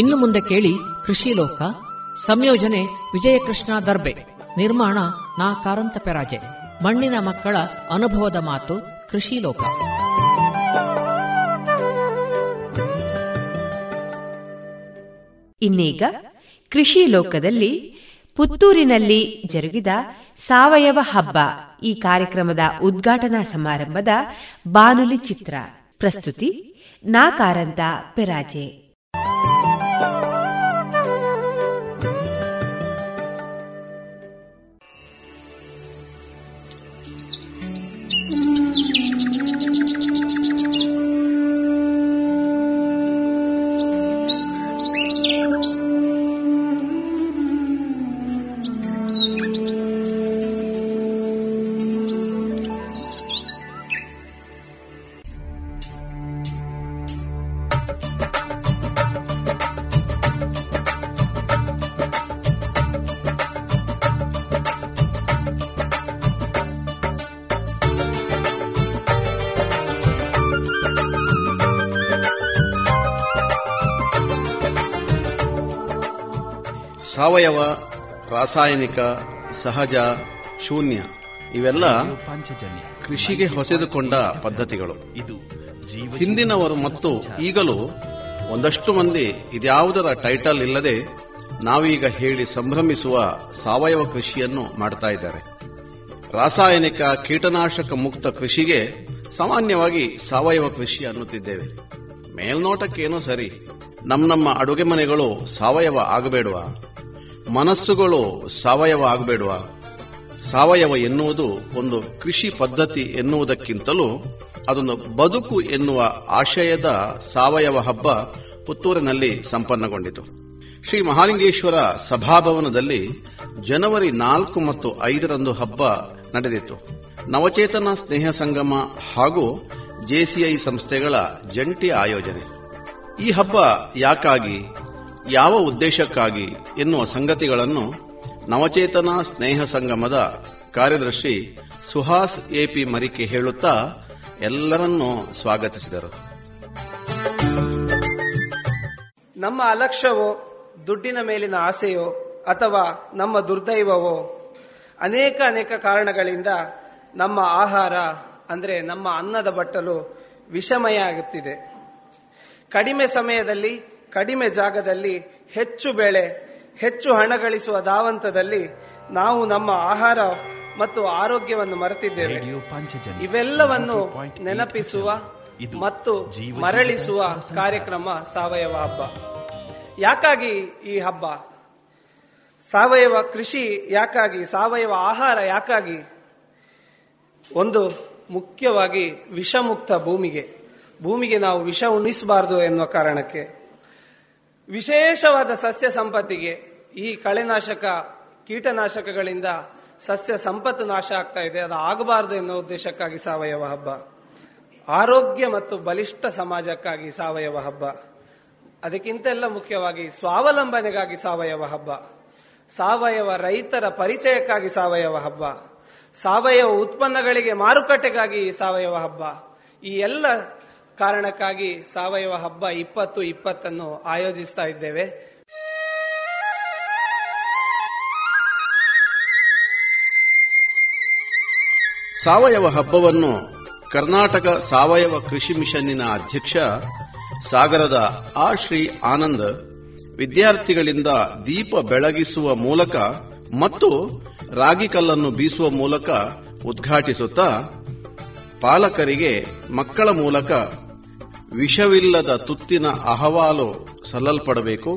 ಇನ್ನು ಮುಂದೆ ಕೇಳಿ ಕೃಷಿಲೋಕ. ಸಂಯೋಜನೆ ವಿಜಯಕೃಷ್ಣ ದರ್ಬೆ. ನಿರ್ಮಾಣ ನಾ ಕಾರಂತ ಪೆರಾಜೆ. ಮಣ್ಣಿನ ಮಕ್ಕಳ ಅನುಭವದ ಮಾತು ಕೃಷಿಲೋಕ. ಇನ್ನೀಗ ಕೃಷಿ ಲೋಕದಲ್ಲಿ ಪುತ್ತೂರಿನಲ್ಲಿ ಜರುಗಿದ ಸಾವಯವ ಹಬ್ಬ ಈ ಕಾರ್ಯಕ್ರಮದ ಉದ್ಘಾಟನಾ ಸಮಾರಂಭದ ಬಾನುಲಿ ಚಿತ್ರ. ಪ್ರಸ್ತುತಿ ನಾ ಕಾರಂತ ಪೆರಾಜೆ. ಸಾವಯವ, ರಾಸಾಯನಿಕ, ಸಹಜ, ಶೂನ್ಯ ಇವೆಲ್ಲ ಕೃಷಿಗೆ ಹೊಸೆದುಕೊಂಡ ಪದ್ಧತಿಗಳು. ಹಿಂದಿನವರು ಮತ್ತು ಈಗಲೂ ಒಂದಷ್ಟು ಮಂದಿ ಇದ್ಯಾವುದರ ಟೈಟಲ್ ಇಲ್ಲದೆ ನಾವೀಗ ಹೇಳಿ ಸಂಭ್ರಮಿಸುವ ಸಾವಯವ ಕೃಷಿಯನ್ನು ಮಾಡ್ತಾ ಇದ್ದಾರೆ. ರಾಸಾಯನಿಕ ಕೀಟನಾಶಕ ಮುಕ್ತ ಕೃಷಿಗೆ ಸಾಮಾನ್ಯವಾಗಿ ಸಾವಯವ ಕೃಷಿ ಅನ್ನುತ್ತಿದ್ದೇವೆ. ಮೇಲ್ನೋಟಕ್ಕೇನೋ ಸರಿ, ನಮ್ಮ ಅಡುಗೆ ಮನೆಗಳು ಸಾವಯವ ಆಗಬೇಡವಾ? ಮನಸ್ಸುಗಳು ಸಾವಯವ ಆಗಬೇಡವಾ? ಸಾವಯವ ಎನ್ನುವುದು ಒಂದು ಕೃಷಿ ಪದ್ಧತಿ ಎನ್ನುವುದಕ್ಕಿಂತಲೂ ಅದನ್ನು ಬದುಕು ಎನ್ನುವ ಆಶಯದ ಸಾವಯವ ಹಬ್ಬ ಪುತ್ತೂರಿನಲ್ಲಿ ಸಂಪನ್ನಗೊಂಡಿತು. ಶ್ರೀ ಮಹಾಲಿಂಗೇಶ್ವರ ಸಭಾಭವನದಲ್ಲಿ ಜನವರಿ 4 ಮತ್ತು 5ರಂದು ಹಬ್ಬ ನಡೆದಿತ್ತು. ನವಚೇತನ ಸ್ನೇಹ ಸಂಗಮ ಹಾಗೂ JCI ಸಂಸ್ಥೆಗಳ ಜಂಟಿ ಆಯೋಜನೆ. ಈ ಹಬ್ಬ ಯಾಕಾಗಿ, ಯಾವ ಉದ್ದೇಶಕ್ಕಾಗಿ ಎನ್ನುವ ಸಂಗತಿಗಳನ್ನು ನವಚೇತನ ಸ್ನೇಹ ಸಂಗಮದ ಕಾರ್ಯದರ್ಶಿ ಸುಹಾಸ್ AP ಮರಿಕೆ ಹೇಳುತ್ತಾ ಎಲ್ಲರನ್ನೂ ಸ್ವಾಗತಿಸಿದರು. ನಮ್ಮ ಅಲಕ್ಷ್ಯವೋ, ದುಡ್ಡಿನ ಮೇಲಿನ ಆಸೆಯೋ ಅಥವಾ ನಮ್ಮ ದುರ್ದೈವವೋ ಅನೇಕ ಕಾರಣಗಳಿಂದ ನಮ್ಮ ಆಹಾರ ಅಂದರೆ ನಮ್ಮ ಅನ್ನದ ಬಟ್ಟಲು ವಿಷಮಯ ಆಗುತ್ತಿದೆ. ಕಡಿಮೆ ಸಮಯದಲ್ಲಿ, ಕಡಿಮೆ ಜಾಗದಲ್ಲಿ, ಹೆಚ್ಚು ಬೆಳೆ, ಹೆಚ್ಚು ಹಣ ಗಳಿಸುವ ಧಾವಂತದಲ್ಲಿ ನಾವು ನಮ್ಮ ಆಹಾರ ಮತ್ತು ಆರೋಗ್ಯವನ್ನು ಮರೆತಿದ್ದೇವೆ. ಇವೆಲ್ಲವನ್ನು ನೆನಪಿಸುವ ಮತ್ತು ಮರಳಿಸುವ ಕಾರ್ಯಕ್ರಮ ಸಾವಯವ ಹಬ್ಬ. ಯಾಕಾಗಿ ಈ ಹಬ್ಬ? ಸಾವಯವ ಕೃಷಿ ಯಾಕಾಗಿ? ಸಾವಯವ ಆಹಾರ ಯಾಕಾಗಿ? ಒಂದು, ಮುಖ್ಯವಾಗಿ ವಿಷಮುಕ್ತ ಭೂಮಿಗೆ ನಾವು ವಿಷ ಉಣಿಸಬಾರದು ಎನ್ನುವ ಕಾರಣಕ್ಕೆ, ವಿಶೇಷವಾದ ಸಸ್ಯ ಸಂಪತ್ತಿಗೆ. ಈ ಕಳೆನಾಶಕ ಕೀಟನಾಶಕಗಳಿಂದ ಸಸ್ಯ ಸಂಪತ್ತು ನಾಶ ಆಗ್ತಾ ಇದೆ, ಅದು ಆಗಬಾರದು ಎನ್ನುವ ಉದ್ದೇಶಕ್ಕಾಗಿ ಸಾವಯವ ಹಬ್ಬ. ಆರೋಗ್ಯ ಮತ್ತು ಬಲಿಷ್ಠ ಸಮಾಜಕ್ಕಾಗಿ ಸಾವಯವ ಹಬ್ಬ. ಅದಕ್ಕಿಂತೆಲ್ಲ ಮುಖ್ಯವಾಗಿ ಸ್ವಾವಲಂಬನೆಗಾಗಿ ಸಾವಯವ ಹಬ್ಬ. ಸಾವಯವ ರೈತರ ಪರಿಚಯಕ್ಕಾಗಿ ಸಾವಯವ ಹಬ್ಬ. ಸಾವಯವ ಉತ್ಪನ್ನಗಳಿಗೆ ಮಾರುಕಟ್ಟೆಗಾಗಿ ಸಾವಯವ ಹಬ್ಬ. ಈ ಎಲ್ಲ ಕಾರಣಕ್ಕಾಗಿ ಸಾವಯವ ಹಬ್ಬ 20-20 ಆಯೋಜಿಸ್ತಾ ಇದ್ದೇವೆ. ಸಾವಯವ ಹಬ್ಬವನ್ನು ಕರ್ನಾಟಕ ಸಾವಯವ ಕೃಷಿ ಮಿಷನ್ನಿನ ಅಧ್ಯಕ್ಷ ಸಾಗರದ ಶ್ರೀ ಆನಂದ್ ವಿದ್ಯಾರ್ಥಿಗಳಿಂದ ದೀಪ ಬೆಳಗಿಸುವ ಮೂಲಕ ಮತ್ತು ರಾಗಿ ಕಲ್ಲನ್ನು ಬೀಸುವ ಮೂಲಕ ಉದ್ಘಾಟಿಸುತ್ತಾ ಪಾಲಕರಿಗೆ ಮಕ್ಕಳ ಮೂಲಕ ವಿಷವಿಲ್ಲದ ತುತ್ತಿನ ಅಹವಾಲು ಸಲ್ಲಲ್ಪಡಬೇಕು,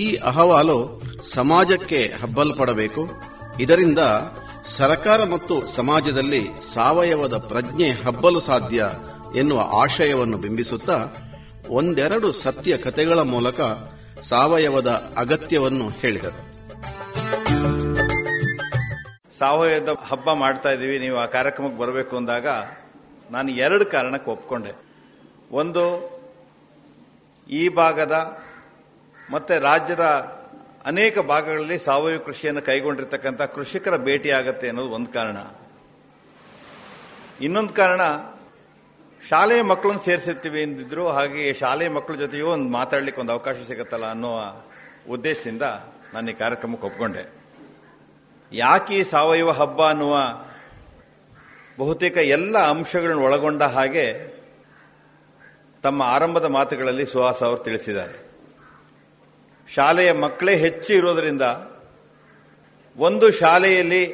ಈ ಅಹವಾಲು ಸಮಾಜಕ್ಕೆ ಹಬ್ಬಲ್ಪಡಬೇಕು, ಇದರಿಂದ ಸರ್ಕಾರ ಮತ್ತು ಸಮಾಜದಲ್ಲಿ ಸಾವಯವದ ಪ್ರಜ್ಞೆ ಹಬ್ಬಲು ಸಾಧ್ಯ ಎನ್ನುವ ಆಶಯವನ್ನು ಬಿಂಬಿಸುತ್ತಾ ಒಂದೆರಡು ಸತ್ಯ ಕಥೆಗಳ ಮೂಲಕ ಸಾವಯವದ ಅಗತ್ಯವನ್ನು ಹೇಳಿದರು. ಸಾವಯವದ ಹಬ್ಬ ಮಾಡ್ತಾ ಇದ್ದೀವಿ, ನೀವು ಆ ಕಾರ್ಯಕ್ರಮಕ್ಕೆ ಬರಬೇಕು ಅಂದಾಗ ನಾನು 2 ಕಾರಣಕ್ಕೆ ಒಪ್ಕೊಂಡೆ. ಒಂದು, ಈ ಭಾಗದ ಮತ್ತು ರಾಜ್ಯದ ಅನೇಕ ಭಾಗಗಳಲ್ಲಿ ಸಾವಯವ ಕೃಷಿಯನ್ನು ಕೈಗೊಂಡಿರ್ತಕ್ಕಂಥ ಕೃಷಿಕರ ಭೇಟಿ ಆಗುತ್ತೆ ಅನ್ನೋದು ಒಂದು ಕಾರಣ. ಇನ್ನೊಂದು ಕಾರಣ, ಶಾಲೆಯ ಮಕ್ಕಳನ್ನು ಸೇರಿಸಿರ್ತೀವಿ ಎಂದಿದ್ರು, ಹಾಗೆ ಶಾಲೆಯ ಮಕ್ಕಳ ಜೊತೆಯೂ ಒಂದು ಮಾತಾಡ್ಲಿಕ್ಕೆ ಒಂದು ಅವಕಾಶ ಸಿಗುತ್ತಲ್ಲ ಅನ್ನೋ ಉದ್ದೇಶದಿಂದ ನಾನು ಈ ಕಾರ್ಯಕ್ರಮಕ್ಕೆ ಒಪ್ಕೊಂಡೆ. ಯಾಕೆ ಸಾವಯವ ಹಬ್ಬ ಅನ್ನುವ ಬಹುತೇಕ ಎಲ್ಲ ಅಂಶಗಳನ್ನು ಒಳಗೊಂಡ ಹಾಗೆ ತಮ್ಮ ಆರಂಭದ ಮಾತುಗಳಲ್ಲಿ ಸುಹಾಸ ಅವರು ತಿಳಿಸಿದ್ದಾರೆ. ಶಾಲೆಯ ಮಕ್ಕಳೇ ಹೆಚ್ಚು ಇರೋದರಿಂದ ಒಂದು ಶಾಲೆಯಲ್ಲಿ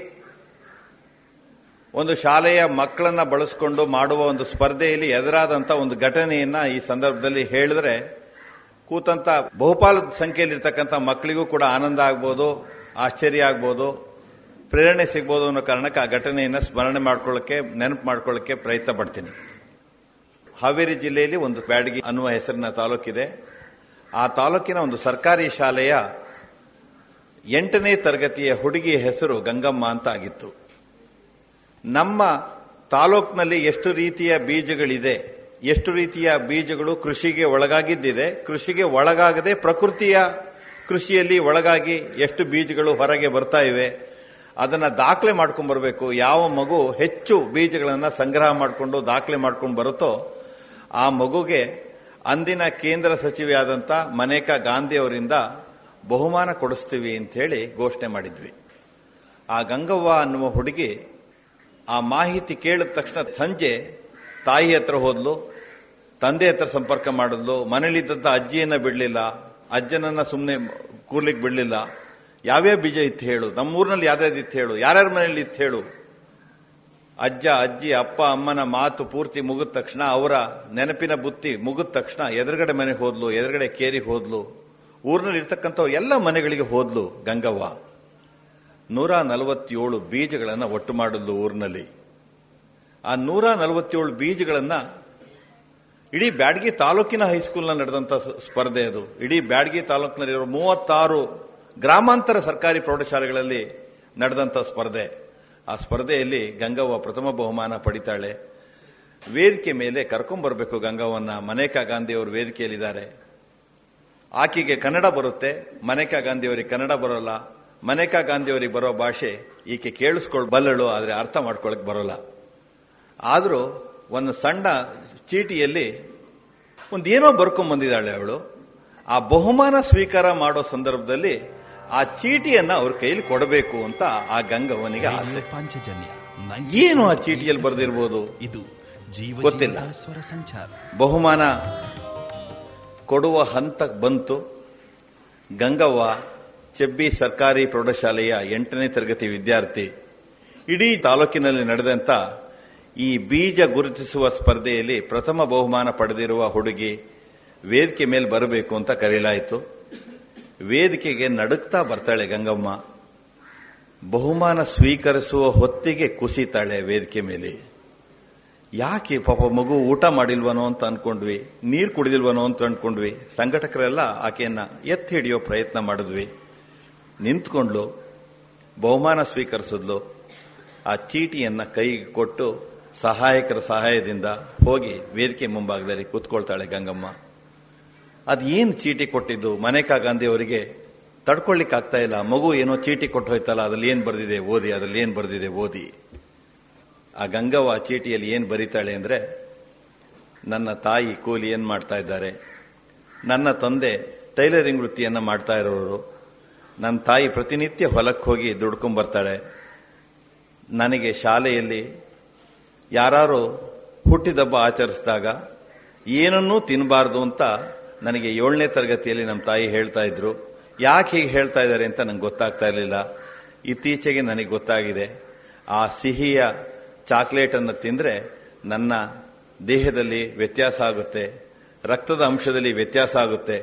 ಒಂದು ಶಾಲೆಯ ಮಕ್ಕಳನ್ನು ಬಳಸಿಕೊಂಡು ಮಾಡುವ ಒಂದು ಸ್ಪರ್ಧೆಯಲ್ಲಿ ಎದುರಾದಂಥ ಒಂದು ಘಟನೆಯನ್ನು ಈ ಸಂದರ್ಭದಲ್ಲಿ ಹೇಳಿದ್ರೆ ಕೂತಂಥ ಬಹುಪಾಲು ಸಂಖ್ಯೆಯಲ್ಲಿರ್ತಕ್ಕಂಥ ಮಕ್ಕಳಿಗೂ ಕೂಡ ಆನಂದ ಆಗ್ಬೋದು, ಆಶ್ಚರ್ಯ ಆಗ್ಬೋದು, ಪ್ರೇರಣೆ ಸಿಗ್ಬೋದು ಅನ್ನೋ ಕಾರಣಕ್ಕೆ ಆ ಘಟನೆಯನ್ನು ಸ್ಮರಣೆ ಮಾಡ್ಕೊಳ್ಳೋಕ್ಕೆ, ನೆನಪು ಮಾಡ್ಕೊಳ್ಳೋಕ್ಕೆ ಪ್ರಯತ್ನ ಪಡ್ತೀನಿ. ಹಾವೇರಿ ಜಿಲ್ಲೆಯಲ್ಲಿ ಒಂದು ಬ್ಯಾಡಗಿ ಅನ್ನುವ ಹೆಸರಿನ ತಾಲೂಕಿದೆ. ಆ ತಾಲೂಕಿನ ಒಂದು ಸರ್ಕಾರಿ ಶಾಲೆಯ 8ನೇ ತರಗತಿಯ ಹುಡುಗಿಯ ಹೆಸರು ಗಂಗಮ್ಮ ಅಂತ ಆಗಿತ್ತು. ನಮ್ಮ ತಾಲೂಕಿನಲ್ಲಿ ಎಷ್ಟು ರೀತಿಯ ಬೀಜಗಳಿದೆ, ಎಷ್ಟು ರೀತಿಯ ಬೀಜಗಳು ಕೃಷಿಗೆ ಒಳಗಾಗಿದ್ದಿದೆ, ಕೃಷಿಗೆ ಒಳಗಾಗದೆ ಪ್ರಕೃತಿಯ ಕೃಷಿಯಲ್ಲಿ ಒಳಗಾಗಿ ಎಷ್ಟು ಬೀಜಗಳು ಹೊರಗೆ ಬರ್ತಾ ಇವೆ, ಅದನ್ನು ದಾಖಲೆ ಮಾಡ್ಕೊಂಡು ಬರಬೇಕು. ಯಾವ ಮಗು ಹೆಚ್ಚು ಬೀಜಗಳನ್ನು ಸಂಗ್ರಹ ಮಾಡಿಕೊಂಡು ದಾಖಲೆ ಮಾಡ್ಕೊಂಡು ಬರುತ್ತೋ ಆ ಮಗುಗೆ ಅಂದಿನ ಕೇಂದ್ರ ಸಚಿವೆಯಾದಂಥ ಮನೇಕಾ ಗಾಂಧಿ ಅವರಿಂದ ಬಹುಮಾನ ಕೊಡಿಸ್ತೀವಿ ಅಂಥೇಳಿ ಘೋಷಣೆ ಮಾಡಿದ್ವಿ. ಆ ಗಂಗವ್ವ ಅನ್ನುವ ಹುಡುಗಿ ಆ ಮಾಹಿತಿ ಕೇಳಿದ ತಕ್ಷಣ ಸಂಜೆ ತಾಯಿ ಹತ್ರ ಹೋದ್ಲು, ತಂದೆ ಹತ್ರ ಸಂಪರ್ಕ ಮಾಡಿದ್ಲು. ಮನೇಲಿದ್ದಂಥ ಅಜ್ಜಿಯನ್ನು ಬಿಡಲಿಲ್ಲ, ಅಜ್ಜನನ್ನು ಸುಮ್ಮನೆ ಕೂರ್ಲಿಕ್ಕೆ ಬಿಡಲಿಲ್ಲ. ಯಾವ್ಯಾವ ಬೀಜ ಇತ್ತು ಹೇಳು, ನಮ್ಮೂರಿನಲ್ಲಿ ಯಾವ್ದಾವ್ದು ಇತ್ತು ಹೇಳು, ಯಾರ್ಯಾರ ಮನೇಲಿ ಇತ್ತು ಹೇಳು. ಅಜ್ಜ ಅಜ್ಜಿ ಅಪ್ಪ ಅಮ್ಮನ ಮಾತು ಪೂರ್ತಿ ಮುಗಿದ ತಕ್ಷಣ, ಅವರ ನೆನಪಿನ ಬುತ್ತಿ ಮುಗಿದ ತಕ್ಷಣ ಎದುರುಗಡೆ ಮನೆಗೆ ಹೋದ್ಲು, ಎದುರುಗಡೆ ಕೇರಿಗೆ ಹೋದ್ಲು, ಊರಿನಲ್ಲಿ ಇರ್ತಕ್ಕಂಥವ್ರು ಎಲ್ಲ ಮನೆಗಳಿಗೆ ಹೋದ್ಲು. ಗಂಗವ್ವ 147 ಬೀಜಗಳನ್ನು ಒಟ್ಟು ಮಾಡಿದ್ಲು ಊರಿನಲ್ಲಿ. ಆ 147 ಬೀಜಗಳನ್ನು ಇಡೀ ಬ್ಯಾಡಗಿ ತಾಲೂಕಿನ ಹೈಸ್ಕೂಲ್ನಲ್ಲಿ ನಡೆದಂಥ ಸ್ಪರ್ಧೆ ಅದು. ಇಡೀ ಬ್ಯಾಡಗಿ ತಾಲೂಕಿನಲ್ಲಿರೋ 36 ಗ್ರಾಮಾಂತರ ಸರ್ಕಾರಿ ಪ್ರೌಢಶಾಲೆಗಳಲ್ಲಿ ನಡೆದಂಥ ಸ್ಪರ್ಧೆ. ಆ ಸ್ಪರ್ಧೆಯಲ್ಲಿ ಗಂಗವ್ವ ಪ್ರಥಮ ಬಹುಮಾನ ಪಡಿತಾಳೆ. ವೇದಿಕೆ ಮೇಲೆ ಕರ್ಕೊಂಡ್ಬರ್ಬೇಕು ಗಂಗವ್ವನ. ಮನೇಕಾ ಗಾಂಧಿ ಅವರು ವೇದಿಕೆಯಲ್ಲಿದ್ದಾರೆ. ಆಕೆಗೆ ಕನ್ನಡ ಬರುತ್ತೆ, ಮನೇಕಾ ಗಾಂಧಿ ಅವರಿಗೆ ಕನ್ನಡ ಬರೋಲ್ಲ. ಮನೇಕಾ ಗಾಂಧಿ ಅವರಿಗೆ ಬರೋ ಭಾಷೆ ಈಕೆ ಕೇಳಿಸ್ಕೊಳ್ಳಿ ಬಲ್ಲಳು, ಆದರೆ ಅರ್ಥ ಮಾಡ್ಕೊಳ್ಳೋಕೆ ಬರೋಲ್ಲ. ಆದರೂ ಒಂದು ಸಣ್ಣ ಚೀಟಿಯಲ್ಲಿ ಒಂದೇನೋ ಬರ್ಕೊಂಡ್ಬಂದಿದ್ದಾಳೆ ಅವಳು. ಆ ಬಹುಮಾನ ಸ್ವೀಕಾರ ಮಾಡೋ ಸಂದರ್ಭದಲ್ಲಿ ಆ ಚೀಟಿಯನ್ನು ಅವ್ರ ಕೈಲಿ ಕೊಡಬೇಕು ಅಂತ ಆ ಗಂಗವ್ವನಿಗೆ ಆಸೆ. ಪಾಂಚಜನ್ಯ ಏನು ಆ ಚೀಟಿಯಲ್ಲಿ ಬರೆದಿರ್ಬೋದು ಇದು ಗೊತ್ತಿಲ್ಲ. ಬಹುಮಾನ ಕೊಡುವ ಹಂತಕ್ಕೆ ಬಂತು. ಗಂಗವ್ವ ಚೆಬ್ಬಿ ಸರ್ಕಾರಿ ಪ್ರೌಢಶಾಲೆಯ 8ನೇ ತರಗತಿ ವಿದ್ಯಾರ್ಥಿ. ಇಡೀ ತಾಲೂಕಿನಲ್ಲಿ ನಡೆದಂಥ ಈ ಬೀಜ ಗುರುತಿಸುವ ಸ್ಪರ್ಧೆಯಲ್ಲಿ ಪ್ರಥಮ ಬಹುಮಾನ ಪಡೆದಿರುವ ಹುಡುಗಿ ವೇದಿಕೆ ಮೇಲೆ ಬರಬೇಕು ಅಂತ ಕರೆಯಲಾಯಿತು. ವೇದಿಕೆಗೆ ನಡುಕ್ತಾ ಬರ್ತಾಳೆ ಗಂಗಮ್ಮ. ಬಹುಮಾನ ಸ್ವೀಕರಿಸುವ ಹೊತ್ತಿಗೆ ಕುಸಿತಾಳೆ ವೇದಿಕೆ ಮೇಲೆ. ಯಾಕೆ ಪಾಪ ಮಗು ಊಟ ಮಾಡಿಲ್ವನೋ ಅಂತ ಅನ್ಕೊಂಡ್ವಿ, ನೀರು ಕುಡಿದಿಲ್ವನೋ ಅಂತ ಅನ್ಕೊಂಡ್ವಿ. ಸಂಘಟಕರೆಲ್ಲ ಆಕೆಯನ್ನ ಎತ್ತಿ ಹಿಡಿಯೋ ಪ್ರಯತ್ನ ಮಾಡಿದ್ವಿ. ನಿಂತ್ಕೊಂಡ್ಲು, ಬಹುಮಾನ ಸ್ವೀಕರಿಸಿದ್ಲು. ಆ ಚೀಟಿಯನ್ನು ಕೈಗೆ ಕೊಟ್ಟು ಸಹಾಯಕರ ಸಹಾಯದಿಂದ ಹೋಗಿ ವೇದಿಕೆ ಮುಂಭಾಗದಲ್ಲಿ ಕೂತ್ಕೊಳ್ತಾಳೆ ಗಂಗಮ್ಮ. ಅದೇನು ಚೀಟಿ ಕೊಟ್ಟಿದ್ದು ಮನೇಕಾ ಗಾಂಧಿ ಅವರಿಗೆ ತಡ್ಕೊಳ್ಳಿಕ್ಕೆ ಆಗ್ತಾ ಇಲ್ಲ. ಮಗು ಏನೋ ಚೀಟಿ ಕೊಟ್ಟು ಹೋಯ್ತಲ್ಲ, ಅದ್ರಲ್ಲಿ ಏನು ಬರೆದಿದೆ ಓದಿ, ಅದರಲ್ಲಿ ಏನು ಬರೆದಿದೆ ಓದಿ. ಆ ಗಂಗವ್ವ ಚೀಟಿಯಲ್ಲಿ ಏನು ಬರೀತಾಳೆ ಅಂದರೆ, ನನ್ನ ತಾಯಿ ಕೂಲಿಯನ್ನು ಮಾಡ್ತಾ ಇದ್ದಾರೆ, ನನ್ನ ತಂದೆ ಟೈಲರಿಂಗ್ ವೃತ್ತಿಯನ್ನು ಮಾಡ್ತಾ ಇರೋರು, ನನ್ನ ತಾಯಿ ಪ್ರತಿನಿತ್ಯ ಹೊಲಕ್ಕೆ ಹೋಗಿ ದುಡ್ಕೊಂಡ್ಬರ್ತಾಳೆ, ನನಗೆ ಶಾಲೆಯಲ್ಲಿ ಯಾರು ಹುಟ್ಟಿದಬ್ಬ ಆಚರಿಸಿದಾಗ ಏನನ್ನೂ ತಿನ್ನಬಾರ್ದು ಅಂತ ನನಗೆ 7ನೇ ತರಗತಿಯಲ್ಲಿ ನಮ್ಮ ತಾಯಿ ಹೇಳ್ತಾ ಇದ್ರು. ಯಾಕೆ ಹೀಗೆ ಹೇಳ್ತಾ ಇದ್ದಾರೆ ಅಂತ ನಂಗೆ ಗೊತ್ತಾಗ್ತಾ ಇರಲಿಲ್ಲ. ಇತ್ತೀಚೆಗೆ ನನಗೆ ಗೊತ್ತಾಗಿದೆ, ಆ ಸಿಹಿಯ ಚಾಕ್ಲೇಟನ್ನು ತಿಂದರೆ ನನ್ನ ದೇಹದಲ್ಲಿ ವ್ಯತ್ಯಾಸ ಆಗುತ್ತೆ, ರಕ್ತದ ಅಂಶದಲ್ಲಿ ವ್ಯತ್ಯಾಸ ಆಗುತ್ತೆ,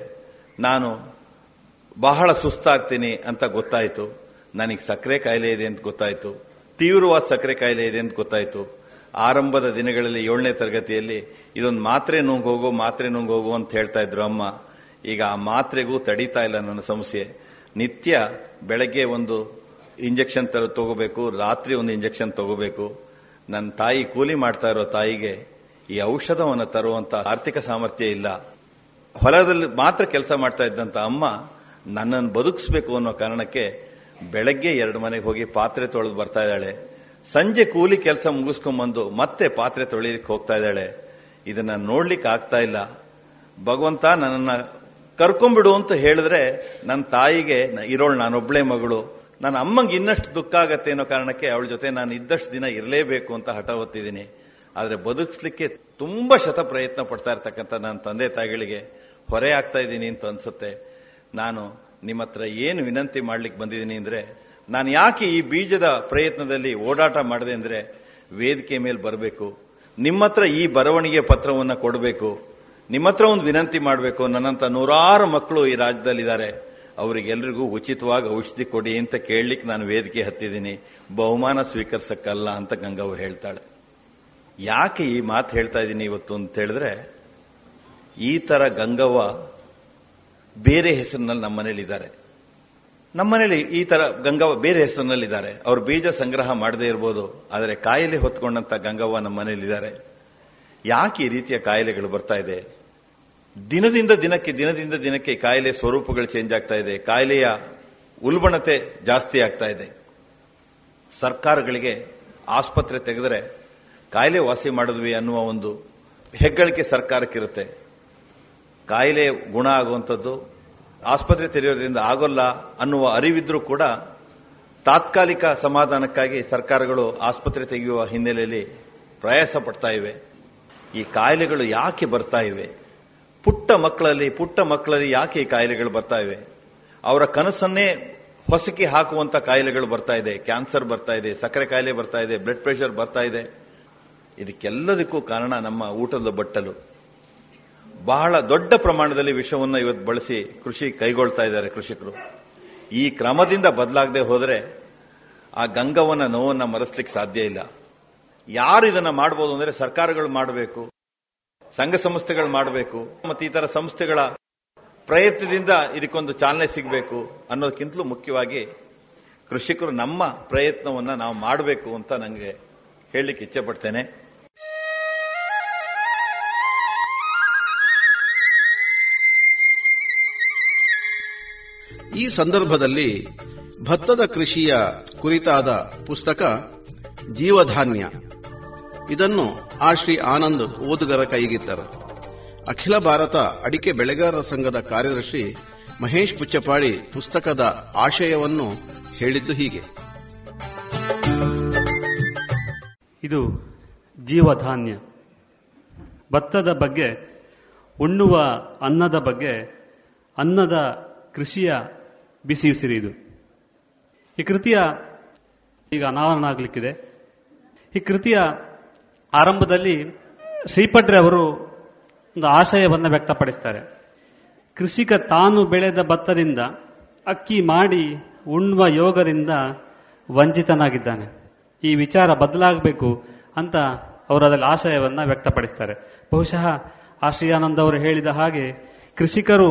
ನಾನು ಬಹಳ ಸುಸ್ತಾಗ್ತೀನಿ ಅಂತ ಗೊತ್ತಾಯಿತು. ನನಗೆ ಸಕ್ಕರೆ ಕಾಯಿಲೆ ಇದೆ ಅಂತ ಗೊತ್ತಾಯಿತು, ತೀವ್ರವಾದ ಸಕ್ಕರೆ ಕಾಯಿಲೆ ಇದೆ ಅಂತ ಗೊತ್ತಾಯಿತು. ಆರಂಭದ ದಿನಗಳಲ್ಲಿ 7ನೇ ತರಗತಿಯಲ್ಲಿ ಇದೊಂದು ಮಾತ್ರೆ ನುಂಗು ಹೋಗು, ಮಾತ್ರೆ ನುಂಗು ಹೋಗು ಅಂತ ಹೇಳ್ತಾ ಇದ್ರು ಅಮ್ಮ. ಈಗ ಆ ಮಾತ್ರೆಗೂ ತಡೀತಾ ಇಲ್ಲ ನನ್ನ ಸಮಸ್ಯೆ. ನಿತ್ಯ ಬೆಳಗ್ಗೆ ಒಂದು ಇಂಜೆಕ್ಷನ್ ತಗೋಬೇಕು, ರಾತ್ರಿ ಒಂದು ಇಂಜೆಕ್ಷನ್ ತಗೋಬೇಕು. ನನ್ನ ತಾಯಿ ಕೂಲಿ ಮಾಡ್ತಾ ಇರೋ ತಾಯಿಗೆ ಈ ಔಷಧವನ್ನು ತರುವಂಥ ಆರ್ಥಿಕ ಸಾಮರ್ಥ್ಯ ಇಲ್ಲ. ಹೊಲದಲ್ಲಿ ಮಾತ್ರ ಕೆಲಸ ಮಾಡ್ತಾ ಇದ್ದಂಥ ಅಮ್ಮ ನನ್ನನ್ನು ಬದುಕಿಸ್ಬೇಕು ಅನ್ನೋ ಕಾರಣಕ್ಕೆ ಬೆಳಗ್ಗೆ 2 ಮನೆಗೆ ಹೋಗಿ ಪಾತ್ರೆ ತೊಳೆದು ಬರ್ತಾ ಇದ್ದಾಳೆ, ಸಂಜೆ ಕೂಲಿ ಕೆಲಸ ಮುಗಿಸ್ಕೊಂಡ್ಬಂದು ಮತ್ತೆ ಪಾತ್ರೆ ತೊಳಿಲಿಕ್ಕೆ ಹೋಗ್ತಾ ಇದ್ದಾಳೆ. ಇದನ್ನ ನೋಡ್ಲಿಕ್ಕೆ ಆಗ್ತಾ ಇಲ್ಲ, ಭಗವಂತ ನನ್ನ ಕರ್ಕೊಂಡ್ಬಿಡು ಅಂತ ಹೇಳಿದ್ರೆ ನನ್ನ ತಾಯಿಗೆ ಇರೋಳು ನಾನೊಬ್ಳೆ ಮಗಳು, ನನ್ನ ಅಮ್ಮಂಗೆ ಇನ್ನಷ್ಟು ದುಃಖ ಆಗತ್ತೆ ಅನ್ನೋ ಕಾರಣಕ್ಕೆ ಅವಳ ಜೊತೆ ನಾನು ಇದ್ದಷ್ಟು ದಿನ ಇರಲೇಬೇಕು ಅಂತ ಹಠ ಹೊತ್ತಿದ್ದೀನಿ. ಆದರೆ ಬದುಕಿಸ್ಲಿಕ್ಕೆ ತುಂಬ ಶತ ಪ್ರಯತ್ನ ಪಡ್ತಾ ಇರ್ತಕ್ಕಂಥ ನನ್ನ ತಂದೆ ತಾಯಿಗಳಿಗೆ ಹೊರೆ ಆಗ್ತಾ ಇದ್ದೀನಿ ಅಂತ ಅನ್ಸುತ್ತೆ. ನಾನು ನಿಮ್ಮ ಹತ್ರ ಏನು ವಿನಂತಿ ಮಾಡ್ಲಿಕ್ಕೆ ಬಂದಿದ್ದೀನಿ ಅಂದರೆ, ನಾನು ಯಾಕೆ ಈ ಬೀಜದ ಪ್ರಯತ್ನದಲ್ಲಿ ಓಡಾಟ ಮಾಡಿದೆ ಅಂದರೆ, ವೇದಿಕೆ ಮೇಲೆ ಬರಬೇಕು, ನಿಮ್ಮ ಹತ್ರ ಈ ಬರವಣಿಗೆ ಪತ್ರವನ್ನು ಕೊಡಬೇಕು, ನಿಮ್ಮ ಹತ್ರ ಒಂದು ವಿನಂತಿ ಮಾಡಬೇಕು. ನನ್ನಂಥ ನೂರಾರು ಮಕ್ಕಳು ಈ ರಾಜ್ಯದಲ್ಲಿದ್ದಾರೆ, ಅವರಿಗೆಲ್ಲರಿಗೂ ಉಚಿತವಾಗಿ ಔಷಧಿ ಕೊಡಿ ಅಂತ ಕೇಳಲಿಕ್ಕೆ ನಾನು ವೇದಿಕೆ ಹತ್ತಿದ್ದೀನಿ, ಬಹುಮಾನ ಸ್ವೀಕರಿಸಕ್ಕಲ್ಲ ಅಂತ ಗಂಗವ್ವ ಹೇಳ್ತಾಳೆ. ಯಾಕೆ ಈ ಮಾತು ಹೇಳ್ತಾ ಇದ್ದೀನಿ ಇವತ್ತು ಅಂತ ಹೇಳಿದ್ರೆ, ಈ ಥರ ಗಂಗವ್ವ ಬೇರೆ ಹೆಸರಿನಲ್ಲಿ ನಮ್ಮನೇಲಿದ್ದಾರೆ, ನಮ್ಮನೇಲಿ ಈ ಥರ ಗಂಗವ್ವ ಬೇರೆ ಹೆಸರಿನಲ್ಲಿದ್ದಾರೆ. ಅವ್ರು ಬೀಜ ಸಂಗ್ರಹ ಮಾಡದೇ ಇರ್ಬೋದು, ಆದರೆ ಕಾಯಿಲೆ ಹೊತ್ಕೊಂಡಂಥ ಗಂಗವ್ವ ನಮ್ಮ ಮನೇಲಿದ್ದಾರೆ. ಯಾಕೆ ಈ ರೀತಿಯ ಕಾಯಿಲೆಗಳು ಬರ್ತಾ ಇದೆ? ದಿನದಿಂದ ದಿನಕ್ಕೆ ಕಾಯಿಲೆ ಸ್ವರೂಪಗಳು ಚೇಂಜ್ ಆಗ್ತಾ ಇದೆ, ಕಾಯಿಲೆಯ ಉಲ್ಬಣತೆ ಜಾಸ್ತಿ ಆಗ್ತಾ ಇದೆ. ಸರ್ಕಾರಗಳಿಗೆ ಆಸ್ಪತ್ರೆ ತೆಗೆದರೆ ಕಾಯಿಲೆ ವಾಸಿ ಮಾಡಿದ್ವಿ ಅನ್ನುವ ಒಂದು ಹೆಗ್ಗಳಿಕೆ ಸರ್ಕಾರಕ್ಕಿರುತ್ತೆ. ಕಾಯಿಲೆ ಗುಣ ಆಗುವಂಥದ್ದು ಆಸ್ಪತ್ರೆ ತೆರೆಯೋದ್ರಿಂದ ಆಗೋಲ್ಲ ಅನ್ನುವ ಅರಿವಿದ್ರೂ ಕೂಡ ತಾತ್ಕಾಲಿಕ ಸಮಾಧಾನಕ್ಕಾಗಿ ಸರ್ಕಾರಗಳು ಆಸ್ಪತ್ರೆ ತೆಗೆಯುವ ಹಿನ್ನೆಲೆಯಲ್ಲಿ ಪ್ರಯಾಸ ಪಡ್ತಾ ಇವೆ. ಈ ಕಾಯಿಲೆಗಳು ಯಾಕೆ ಬರ್ತಾ ಇವೆ? ಪುಟ್ಟ ಮಕ್ಕಳಲ್ಲಿ ಯಾಕೆ ಈ ಕಾಯಿಲೆಗಳು ಬರ್ತಾ ಇವೆ? ಅವರ ಕನಸನ್ನೇ ಹೊಸಕಿ ಹಾಕುವಂಥ ಕಾಯಿಲೆಗಳು ಬರ್ತಾ ಇದೆ. ಕ್ಯಾನ್ಸರ್ ಬರ್ತಾ ಇದೆ, ಸಕ್ಕರೆ ಕಾಯಿಲೆ ಬರ್ತಾ ಇದೆ, ಬ್ಲಡ್ ಪ್ರೆಷರ್ ಬರ್ತಾ ಇದೆ. ಇದಕ್ಕೆಲ್ಲದಕ್ಕೂ ಕಾರಣ ನಮ್ಮ ಊಟದ ಬಟ್ಟಲು. ಬಹಳ ದೊಡ್ಡ ಪ್ರಮಾಣದಲ್ಲಿ ವಿಷವನ್ನು ಇವತ್ತು ಬಳಸಿ ಕೃಷಿ ಕೈಗೊಳ್ತಾ ಇದ್ದಾರೆ ಕೃಷಿಕರು. ಈ ಕ್ರಮದಿಂದ ಬದಲಾಗದೆ ಹೋದರೆ ಆ ಗಂಗವನ ನೋವನ್ನು ಮರೆಸಲಿಕ್ಕೆ ಸಾಧ್ಯ ಇಲ್ಲ. ಯಾರು ಇದನ್ನು ಮಾಡ್ಬೋದು ಅಂದರೆ ಸರ್ಕಾರಗಳು ಮಾಡಬೇಕು, ಸಂಘ ಸಂಸ್ಥೆಗಳು ಮಾಡಬೇಕು, ಮತ್ತು ಈ ಥರ ಸಂಸ್ಥೆಗಳ ಪ್ರಯತ್ನದಿಂದ ಇದಕ್ಕೊಂದು ಚಾಲನೆ ಸಿಗಬೇಕು. ಅನ್ನೋದಕ್ಕಿಂತಲೂ ಮುಖ್ಯವಾಗಿ ಕೃಷಿಕರು ನಮ್ಮ ಪ್ರಯತ್ನವನ್ನು ನಾವು ಮಾಡಬೇಕು ಅಂತ ನನಗೆ ಹೇಳಲಿಕ್ಕೆ ಇಚ್ಛೆ ಪಡ್ತೇನೆ. ಈ ಸಂದರ್ಭದಲ್ಲಿ ಭತ್ತದ ಕೃಷಿಯ ಕುರಿತಾದ ಪುಸ್ತಕ ಜೀವಧಾನ್ಯ, ಇದನ್ನು ಆ ಶ್ರೀ ಆನಂದ್ ಓದುಗರ ಕೈಗಿತ್ತರು. ಅಖಿಲ ಭಾರತ ಅಡಿಕೆ ಬೆಳೆಗಾರರ ಸಂಘದ ಕಾರ್ಯದರ್ಶಿ ಮಹೇಶ್ ಪುಚ್ಚಪಾಡಿ ಪುಸ್ತಕದ ಆಶಯವನ್ನು ಹೇಳಿದ್ದು ಹೀಗೆ: ಇದು ಜೀವಧಾನ್ಯ. ಭತ್ತದ ಬಗ್ಗೆ, ಉಣ್ಣುವ ಅನ್ನದ ಬಗ್ಗೆ, ಅನ್ನದ ಕೃಷಿಯ ಬಿಸಿಯುಸಿರಿ ಇದು. ಈ ಕೃತಿಯ ಈಗ ಅನಾವರಣ ಆಗಲಿಕ್ಕಿದೆ. ಈ ಕೃತಿಯ ಆರಂಭದಲ್ಲಿ ಶ್ರೀಪಡ್ರೆ ಅವರು ಒಂದು ಆಶಯವನ್ನು ವ್ಯಕ್ತಪಡಿಸ್ತಾರೆ. ಕೃಷಿಕ ತಾನು ಬೆಳೆದ ಭತ್ತದಿಂದ ಅಕ್ಕಿ ಮಾಡಿ ಉಣ್ಣುವ ಯೋಗದಿಂದ ವಂಚಿತನಾಗಿದ್ದಾನೆ. ಈ ವಿಚಾರ ಬದಲಾಗಬೇಕು ಅಂತ ಅವರು ಅದರಲ್ಲಿ ಆಶಯವನ್ನು ವ್ಯಕ್ತಪಡಿಸ್ತಾರೆ. ಬಹುಶಃ ಆ ಶ್ರೀ ಆನಂದ್ ಅವರು ಹೇಳಿದ ಹಾಗೆ ಕೃಷಿಕರು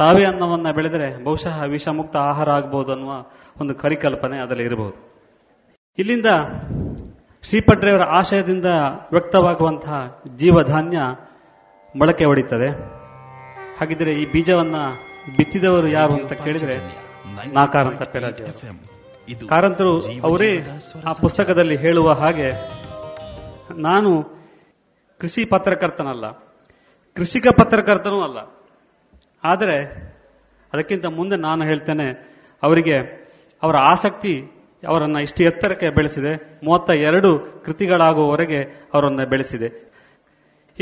ತಾವೇ ಅನ್ನವನ್ನು ಬೆಳೆದರೆ ಬಹುಶಃ ವಿಷಮುಕ್ತ ಆಹಾರ ಆಗ್ಬೋದು ಅನ್ನುವ ಒಂದು ಪರಿಕಲ್ಪನೆ ಅದರಲ್ಲಿ ಇರಬಹುದು. ಇಲ್ಲಿಂದ ಶ್ರೀಪಡ್ರೆಯವರ ಆಶಯದಿಂದ ವ್ಯಕ್ತವಾಗುವಂತಹ ಜೀವಧಾನ್ಯ ಮೊಳಕೆ ಹೊಡಿತದೆ. ಹಾಗಿದ್ರೆ ಈ ಬೀಜವನ್ನು ಬಿತ್ತಿದವರು ಯಾರು ಅಂತ ಕೇಳಿದರೆ ನಾ ಕಾರಂತ ಪೆರಾಜೆ. ಕಾರಂತರು ಅವರೇ ಆ ಪುಸ್ತಕದಲ್ಲಿ ಹೇಳುವ ಹಾಗೆ, ನಾನು ಕೃಷಿ ಪತ್ರಕರ್ತನಲ್ಲ, ಕೃಷಿಕ ಪತ್ರಕರ್ತನೂ ಅಲ್ಲ, ಆದರೆ ಅದಕ್ಕಿಂತ ಮುಂದೆ ನಾನು ಹೇಳ್ತೇನೆ, ಅವರಿಗೆ ಅವರ ಆಸಕ್ತಿ ಅವರನ್ನು ಇಷ್ಟು ಎತ್ತರಕ್ಕೆ ಬೆಳೆಸಿದೆ. 32 ಕೃತಿಗಳಾಗುವವರೆಗೆ ಅವರನ್ನು ಬೆಳೆಸಿದೆ.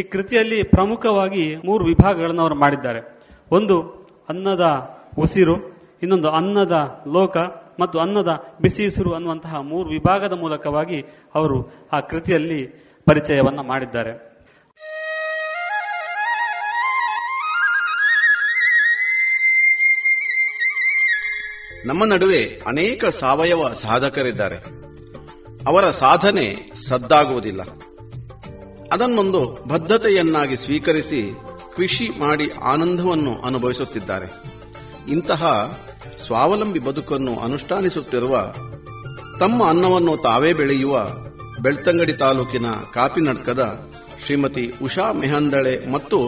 ಈ ಕೃತಿಯಲ್ಲಿ ಪ್ರಮುಖವಾಗಿ 3 ವಿಭಾಗಗಳನ್ನು ಅವರು ಮಾಡಿದ್ದಾರೆ. ಒಂದು ಅನ್ನದ ಉಸಿರು, ಇನ್ನೊಂದು ಅನ್ನದ ಲೋಕ, ಮತ್ತು ಅನ್ನದ ಬಿಸಿ ಉಸಿರು ಅನ್ನುವಂತಹ 3 ವಿಭಾಗದ ಮೂಲಕವಾಗಿ ಅವರು ಆ ಕೃತಿಯಲ್ಲಿ ಪರಿಚಯವನ್ನು ಮಾಡಿದ್ದಾರೆ. ನಮ್ಮ ನಡುವೆ ಅನೇಕ ಸಾವಯವ ಸಾಧಕರಿದ್ದಾರೆ. ಅವರ ಸಾಧನೆ ಸದ್ದಾಗುವುದಿಲ್ಲ. ಅದನ್ನೊಂದು ಬದ್ಧತೆಯನ್ನಾಗಿ ಸ್ವೀಕರಿಸಿ ಕೃಷಿ ಮಾಡಿ ಆನಂದವನ್ನು ಅನುಭವಿಸುತ್ತಿದ್ದಾರೆ. ಇಂತಹ ಸ್ವಾವಲಂಬಿ ಬದುಕನ್ನು ಅನುಷ್ಠಾನಿಸುತ್ತಿರುವ, ತಮ್ಮ ಅನ್ನವನ್ನು ತಾವೇ ಬೆಳೆಯುವ ಬೆಳ್ತಂಗಡಿ ತಾಲೂಕಿನ ಕಾಪಿನಡ್ಕದ ಶ್ರೀಮತಿ ಉಷಾ ಮೆಹೆಂದಳೆ ಮತ್ತು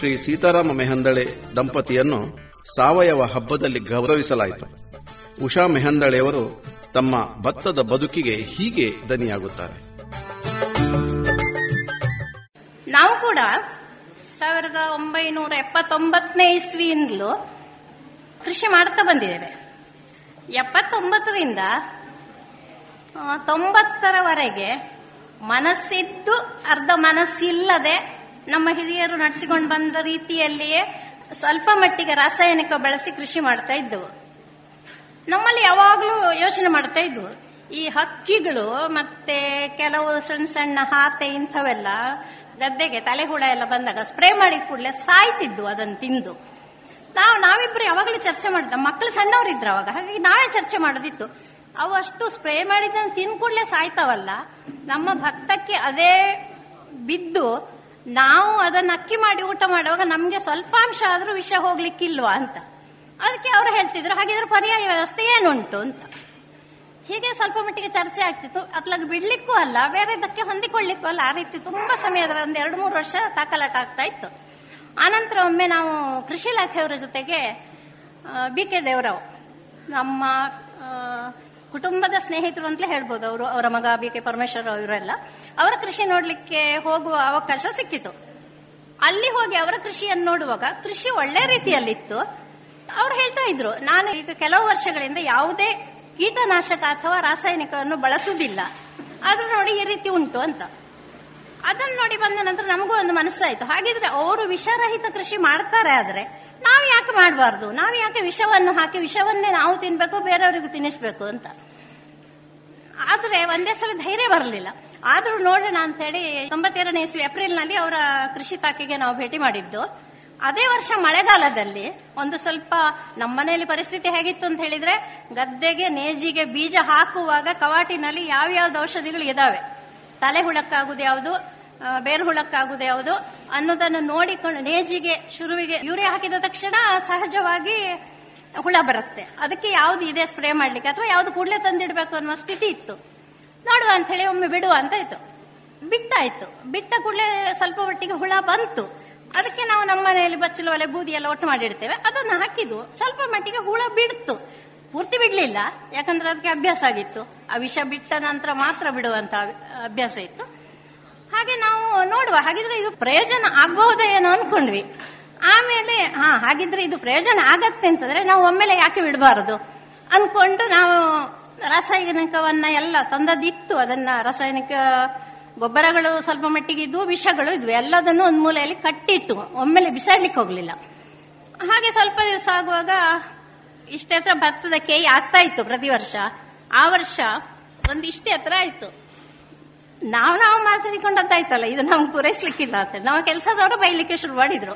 ಶ್ರೀ ಸೀತಾರಾಮ ಮೆಹೆಂದಳೆ ದಂಪತಿಯನ್ನು ಸಾವಯವ ಹಬ್ಬದಲ್ಲಿ ಗೌರವಿಸಲಾಯಿತು. ಉಷಾ ಮೆಹೆಂದಳೆಯವರು ತಮ್ಮ ಭತ್ತದ ಬದುಕಿಗೆ ಹೀಗೆ ದನಿಯಾಗುತ್ತಾರೆ. ನಾವು ಕೂಡ ಕೂಡ 1979 ಇಸ್ವಿಯಿಂದಲೂ ಕೃಷಿ ಮಾಡ್ತಾ ಬಂದಿದ್ದೇವೆ. 79ರಿಂದ 90 ಮನಸ್ಸಿದ್ದು ಅರ್ಧ ಮನಸ್ಸಿಲ್ಲದೆ ನಮ್ಮ ಹಿರಿಯರು ನಡೆಸಿಕೊಂಡು ಬಂದ ರೀತಿಯಲ್ಲಿಯೇ ಸ್ವಲ್ಪ ಮಟ್ಟಿಗೆ ರಾಸಾಯನಿಕ ಬಳಸಿ ಕೃಷಿ ಮಾಡ್ತಾ ಇದ್ದವು. ನಮ್ಮಲ್ಲಿ ಯಾವಾಗಲೂ ಯೋಚನೆ ಮಾಡ್ತಾ ಇದ್ವು, ಈ ಹಕ್ಕಿಗಳು ಮತ್ತೆ ಕೆಲವು ಸಣ್ಣ ಸಣ್ಣ ಹಾತೆ ಇಂಥವೆಲ್ಲ ಗದ್ದೆಗೆ ತಲೆ ಹುಳ ಎಲ್ಲ ಬಂದಾಗ ಸ್ಪ್ರೇ ಮಾಡಿ ಕೂಡಲೇ ಸಾಯ್ತಿದ್ದು ಅದನ್ನು ತಿಂದು. ನಾವಿಬ್ರು ಯಾವಾಗಲೂ ಚರ್ಚೆ ಮಾಡಿದ್ದ, ಮಕ್ಕಳು ಸಣ್ಣವರಿದ್ರು ಅವಾಗ, ಹಾಗಾಗಿ ನಾವೇ ಚರ್ಚೆ ಮಾಡೋದಿತ್ತು, ಅವು ಅಷ್ಟು ಸ್ಪ್ರೇ ಮಾಡಿದ್ದನ್ನು ತಿಂದು ಕೂಡಲೇ ಸಾಯ್ತಾವಲ್ಲ, ನಮ್ಮ ಭತ್ತಕ್ಕೆ ಅದೇ ಬಿದ್ದು ನಾವು ಅದನ್ನು ಅಕ್ಕಿ ಮಾಡಿ ಊಟ ಮಾಡುವಾಗ ನಮಗೆ ಸ್ವಲ್ಪ ಅಂಶ ಆದರೂ ವಿಷ ಹೋಗ್ಲಿಕ್ಕಿಲ್ವಾ ಅಂತ. ಅದಕ್ಕೆ ಅವರು ಹೇಳ್ತಿದ್ರು ಹಾಗಿದ್ರೆ ಪರ್ಯಾಯ ವ್ಯವಸ್ಥೆ ಏನುಂಟು ಅಂತ. ಹೀಗೆ ಸ್ವಲ್ಪ ಮಟ್ಟಿಗೆ ಚರ್ಚೆ ಆಗ್ತಿತ್ತು. ಅದ್ಲಾಗಿ ಬಿಡ್ಲಿಕ್ಕೂ ಅಲ್ಲ, ಬೇರೆದಕ್ಕೆ ಹೊಂದಿಕೊಳ್ಳಿಕ್ಕೂ ಅಲ್ಲ, ಆ ರೀತಿ ತುಂಬಾ ಸಮಯದ 2-3 ವರ್ಷ ತಾಕಲಾಟ ಆಗ್ತಾ ಇತ್ತು. ಆನಂತರ ಒಮ್ಮೆ ನಾವು ಕೃಷಿ ಇಲಾಖೆಯವರ ಜೊತೆಗೆ B.K. ದೇವರಾವ್, ನಮ್ಮ ಕುಟುಂಬದ ಸ್ನೇಹಿತರು ಅಂತಲೇ ಹೇಳ್ಬೋದು ಅವರು, ಅವರ ಮಗ B.K. ಪರಮೇಶ್ವರ್ ಅವರೆಲ್ಲ, ಅವರ ಕೃಷಿ ನೋಡ್ಲಿಕ್ಕೆ ಹೋಗುವ ಅವಕಾಶ ಸಿಕ್ಕಿತು. ಅಲ್ಲಿ ಹೋಗಿ ಅವರ ಕೃಷಿಯನ್ನು ನೋಡುವಾಗ ಕೃಷಿ ಒಳ್ಳೆ ರೀತಿಯಲ್ಲಿತ್ತು. ಅವ್ರು ಹೇಳ್ತಾ ಇದ್ರು, ನಾನು ಈಗ ಕೆಲವು ವರ್ಷಗಳಿಂದ ಯಾವುದೇ ಕೀಟನಾಶಕ ಅಥವಾ ರಾಸಾಯನಿಕವನ್ನು ಬಳಸುವುದಿಲ್ಲ, ಆದ್ರೂ ನೋಡಿ ಈ ರೀತಿ ಉಂಟು ಅಂತ. ಅದನ್ನ ನೋಡಿ ಬಂದ ನಂತರ ನಮಗೂ ಒಂದು ಮನಸ್ಸಾಯ್ತು, ಹಾಗಿದ್ರೆ ಅವರು ವಿಷರಹಿತ ಕೃಷಿ ಮಾಡ್ತಾರೆ, ಆದ್ರೆ ನಾವು ಯಾಕೆ ಮಾಡಬಾರ್ದು, ನಾವು ಯಾಕೆ ವಿಷವನ್ನು ಹಾಕಿ ವಿಷವನ್ನೇ ನಾವು ತಿನ್ಬೇಕು, ಬೇರೆಯವರಿಗೂ ತಿನ್ನಿಸ್ಬೇಕು ಅಂತ. ಆದ್ರೆ ಒಂದೇ ಸಲ ಧೈರ್ಯ ಬರಲಿಲ್ಲ, ಆದ್ರೂ ನೋಡೋಣ ಅಂತ ಹೇಳಿ 92ನೇ ಇಸ್ವಿ ಏಪ್ರಿಲ್ನಲ್ಲಿ ಅವರ ಕೃಷಿ ತಾಕಿಗೆ ನಾವು ಭೇಟಿ ಮಾಡಿದ್ದು. ಅದೇ ವರ್ಷ ಮಳೆಗಾಲದಲ್ಲಿ ಒಂದು ಸ್ವಲ್ಪ ನಮ್ಮನೆಯಲ್ಲಿ ಪರಿಸ್ಥಿತಿ ಹೇಗಿತ್ತು ಅಂತ ಹೇಳಿದ್ರೆ, ಗದ್ದೆಗೆ ನೇಜಿಗೆ ಬೀಜ ಹಾಕುವಾಗ ಕವಾಟಿನಲ್ಲಿ ಯಾವ್ಯಾವ್ದು ಔಷಧಿಗಳು ಇದಾವೆ, ತಲೆ ಹುಳಕ್ಕಾಗುದು ಯಾವುದು, ಬೇರು ಹುಳಕ್ಕಾಗುದು ಯಾವುದು ಅನ್ನೋದನ್ನು ನೋಡಿಕೊಂಡು ನೇಜಿಗೆ ಶುರುವಿಗೆ ಯೂರಿಯಾ ಹಾಕಿದ ತಕ್ಷಣ ಸಹಜವಾಗಿ ಹುಳ ಬರುತ್ತೆ, ಅದಕ್ಕೆ ಯಾವ್ದು ಇದೆ ಸ್ಪ್ರೇ ಮಾಡ್ಲಿಕ್ಕೆ ಅಥವಾ ಯಾವ್ದು ಕೂಡಲೇ ತಂದಿಡ್ಬೇಕು ಅನ್ನೋ ಸ್ಥಿತಿ ಇತ್ತು. ನೋಡುವ ಅಂತ ಹೇಳಿ ಒಮ್ಮೆ ಬಿಡುವ ಅಂತ ಇತ್ತು. ಬಿಟ್ಟಾಯ್ತು. ಬಿಟ್ಟ ಕೂಡಲೇ ಸ್ವಲ್ಪ ಮಟ್ಟಿಗೆ ಹುಳ ಬಂತು. ಅದಕ್ಕೆ ನಾವು ನಮ್ಮ ಮನೆಯಲ್ಲಿ ಬಚ್ಚಲು ಒಲೆ ಬೂದಿ ಎಲ್ಲ ಒಟ್ಟು ಮಾಡಿಡ್ತೇವೆ, ಅದನ್ನು ಹಾಕಿದ್ವು. ಸ್ವಲ್ಪ ಮಟ್ಟಿಗೆ ಹುಳ ಬಿಡ್ತು, ಪೂರ್ತಿ ಬಿಡ್ಲಿಲ್ಲ, ಯಾಕಂದ್ರೆ ಅದಕ್ಕೆ ಅಭ್ಯಾಸ ಆಗಿತ್ತು, ಆ ವಿಷ ಬಿಟ್ಟ ನಂತರ ಮಾತ್ರ ಬಿಡುವಂತ ಅಭ್ಯಾಸ ಇತ್ತು. ಹಾಗೆ ನಾವು ನೋಡುವ ಹಾಗಿದ್ರೆ ಇದು ಪ್ರಯೋಜನ ಆಗಬಹುದೇ ಏನೋ ಅನ್ಕೊಂಡ್ವಿ. ಆಮೇಲೆ ಹಾಗಿದ್ರೆ ಇದು ಪ್ರಯೋಜನ ಆಗತ್ತೆ ಅಂತಂದ್ರೆ ನಾವು ಒಮ್ಮೆಲೆ ಯಾಕೆ ಬಿಡಬಾರದು ಅನ್ಕೊಂಡು ನಾವು ರಾಸಾಯನಿಕವನ್ನ ಎಲ್ಲ ತಂದದಿತ್ತು, ಅದನ್ನ ರಾಸಾಯನಿಕ ಗೊಬ್ಬರಗಳು ಸ್ವಲ್ಪ ಮಟ್ಟಿಗೆ ಇದ್ವು, ವಿಷಗಳು ಇದ್ವು, ಎಲ್ಲದನ್ನು ಒಂದು ಮೂಲೆಯಲ್ಲಿ ಕಟ್ಟಿಟ್ಟು ಒಮ್ಮೆಲೆ ಬಿಸಾಡ್ಲಿಕ್ಕೆ ಹೋಗ್ಲಿಲ್ಲ. ಹಾಗೆ ಸ್ವಲ್ಪ ದಿವಸ ಆಗುವಾಗ ಇಷ್ಟೇ ಹತ್ರ ಭತ್ತದ ಕೈ ಆಗ್ತಾ ಇತ್ತು ಪ್ರತಿ ವರ್ಷ. ಆ ವರ್ಷ ಒಂದಿಷ್ಟೇ ಹತ್ರ ಆಯ್ತು. ನಾವು ಮಾತಾಡಿಕೊಂಡಂತಾಯ್ತಲ್ಲ, ಇದು ನಮ್ಗೆ ಪೂರೈಸ್ಲಿಕ್ಕಿಲ್ಲ ಅಂತ ನಾವು ಕೆಲಸದವರು ಬೈಲಿಕ್ಕೆ ಶುರು ಮಾಡಿದ್ರು.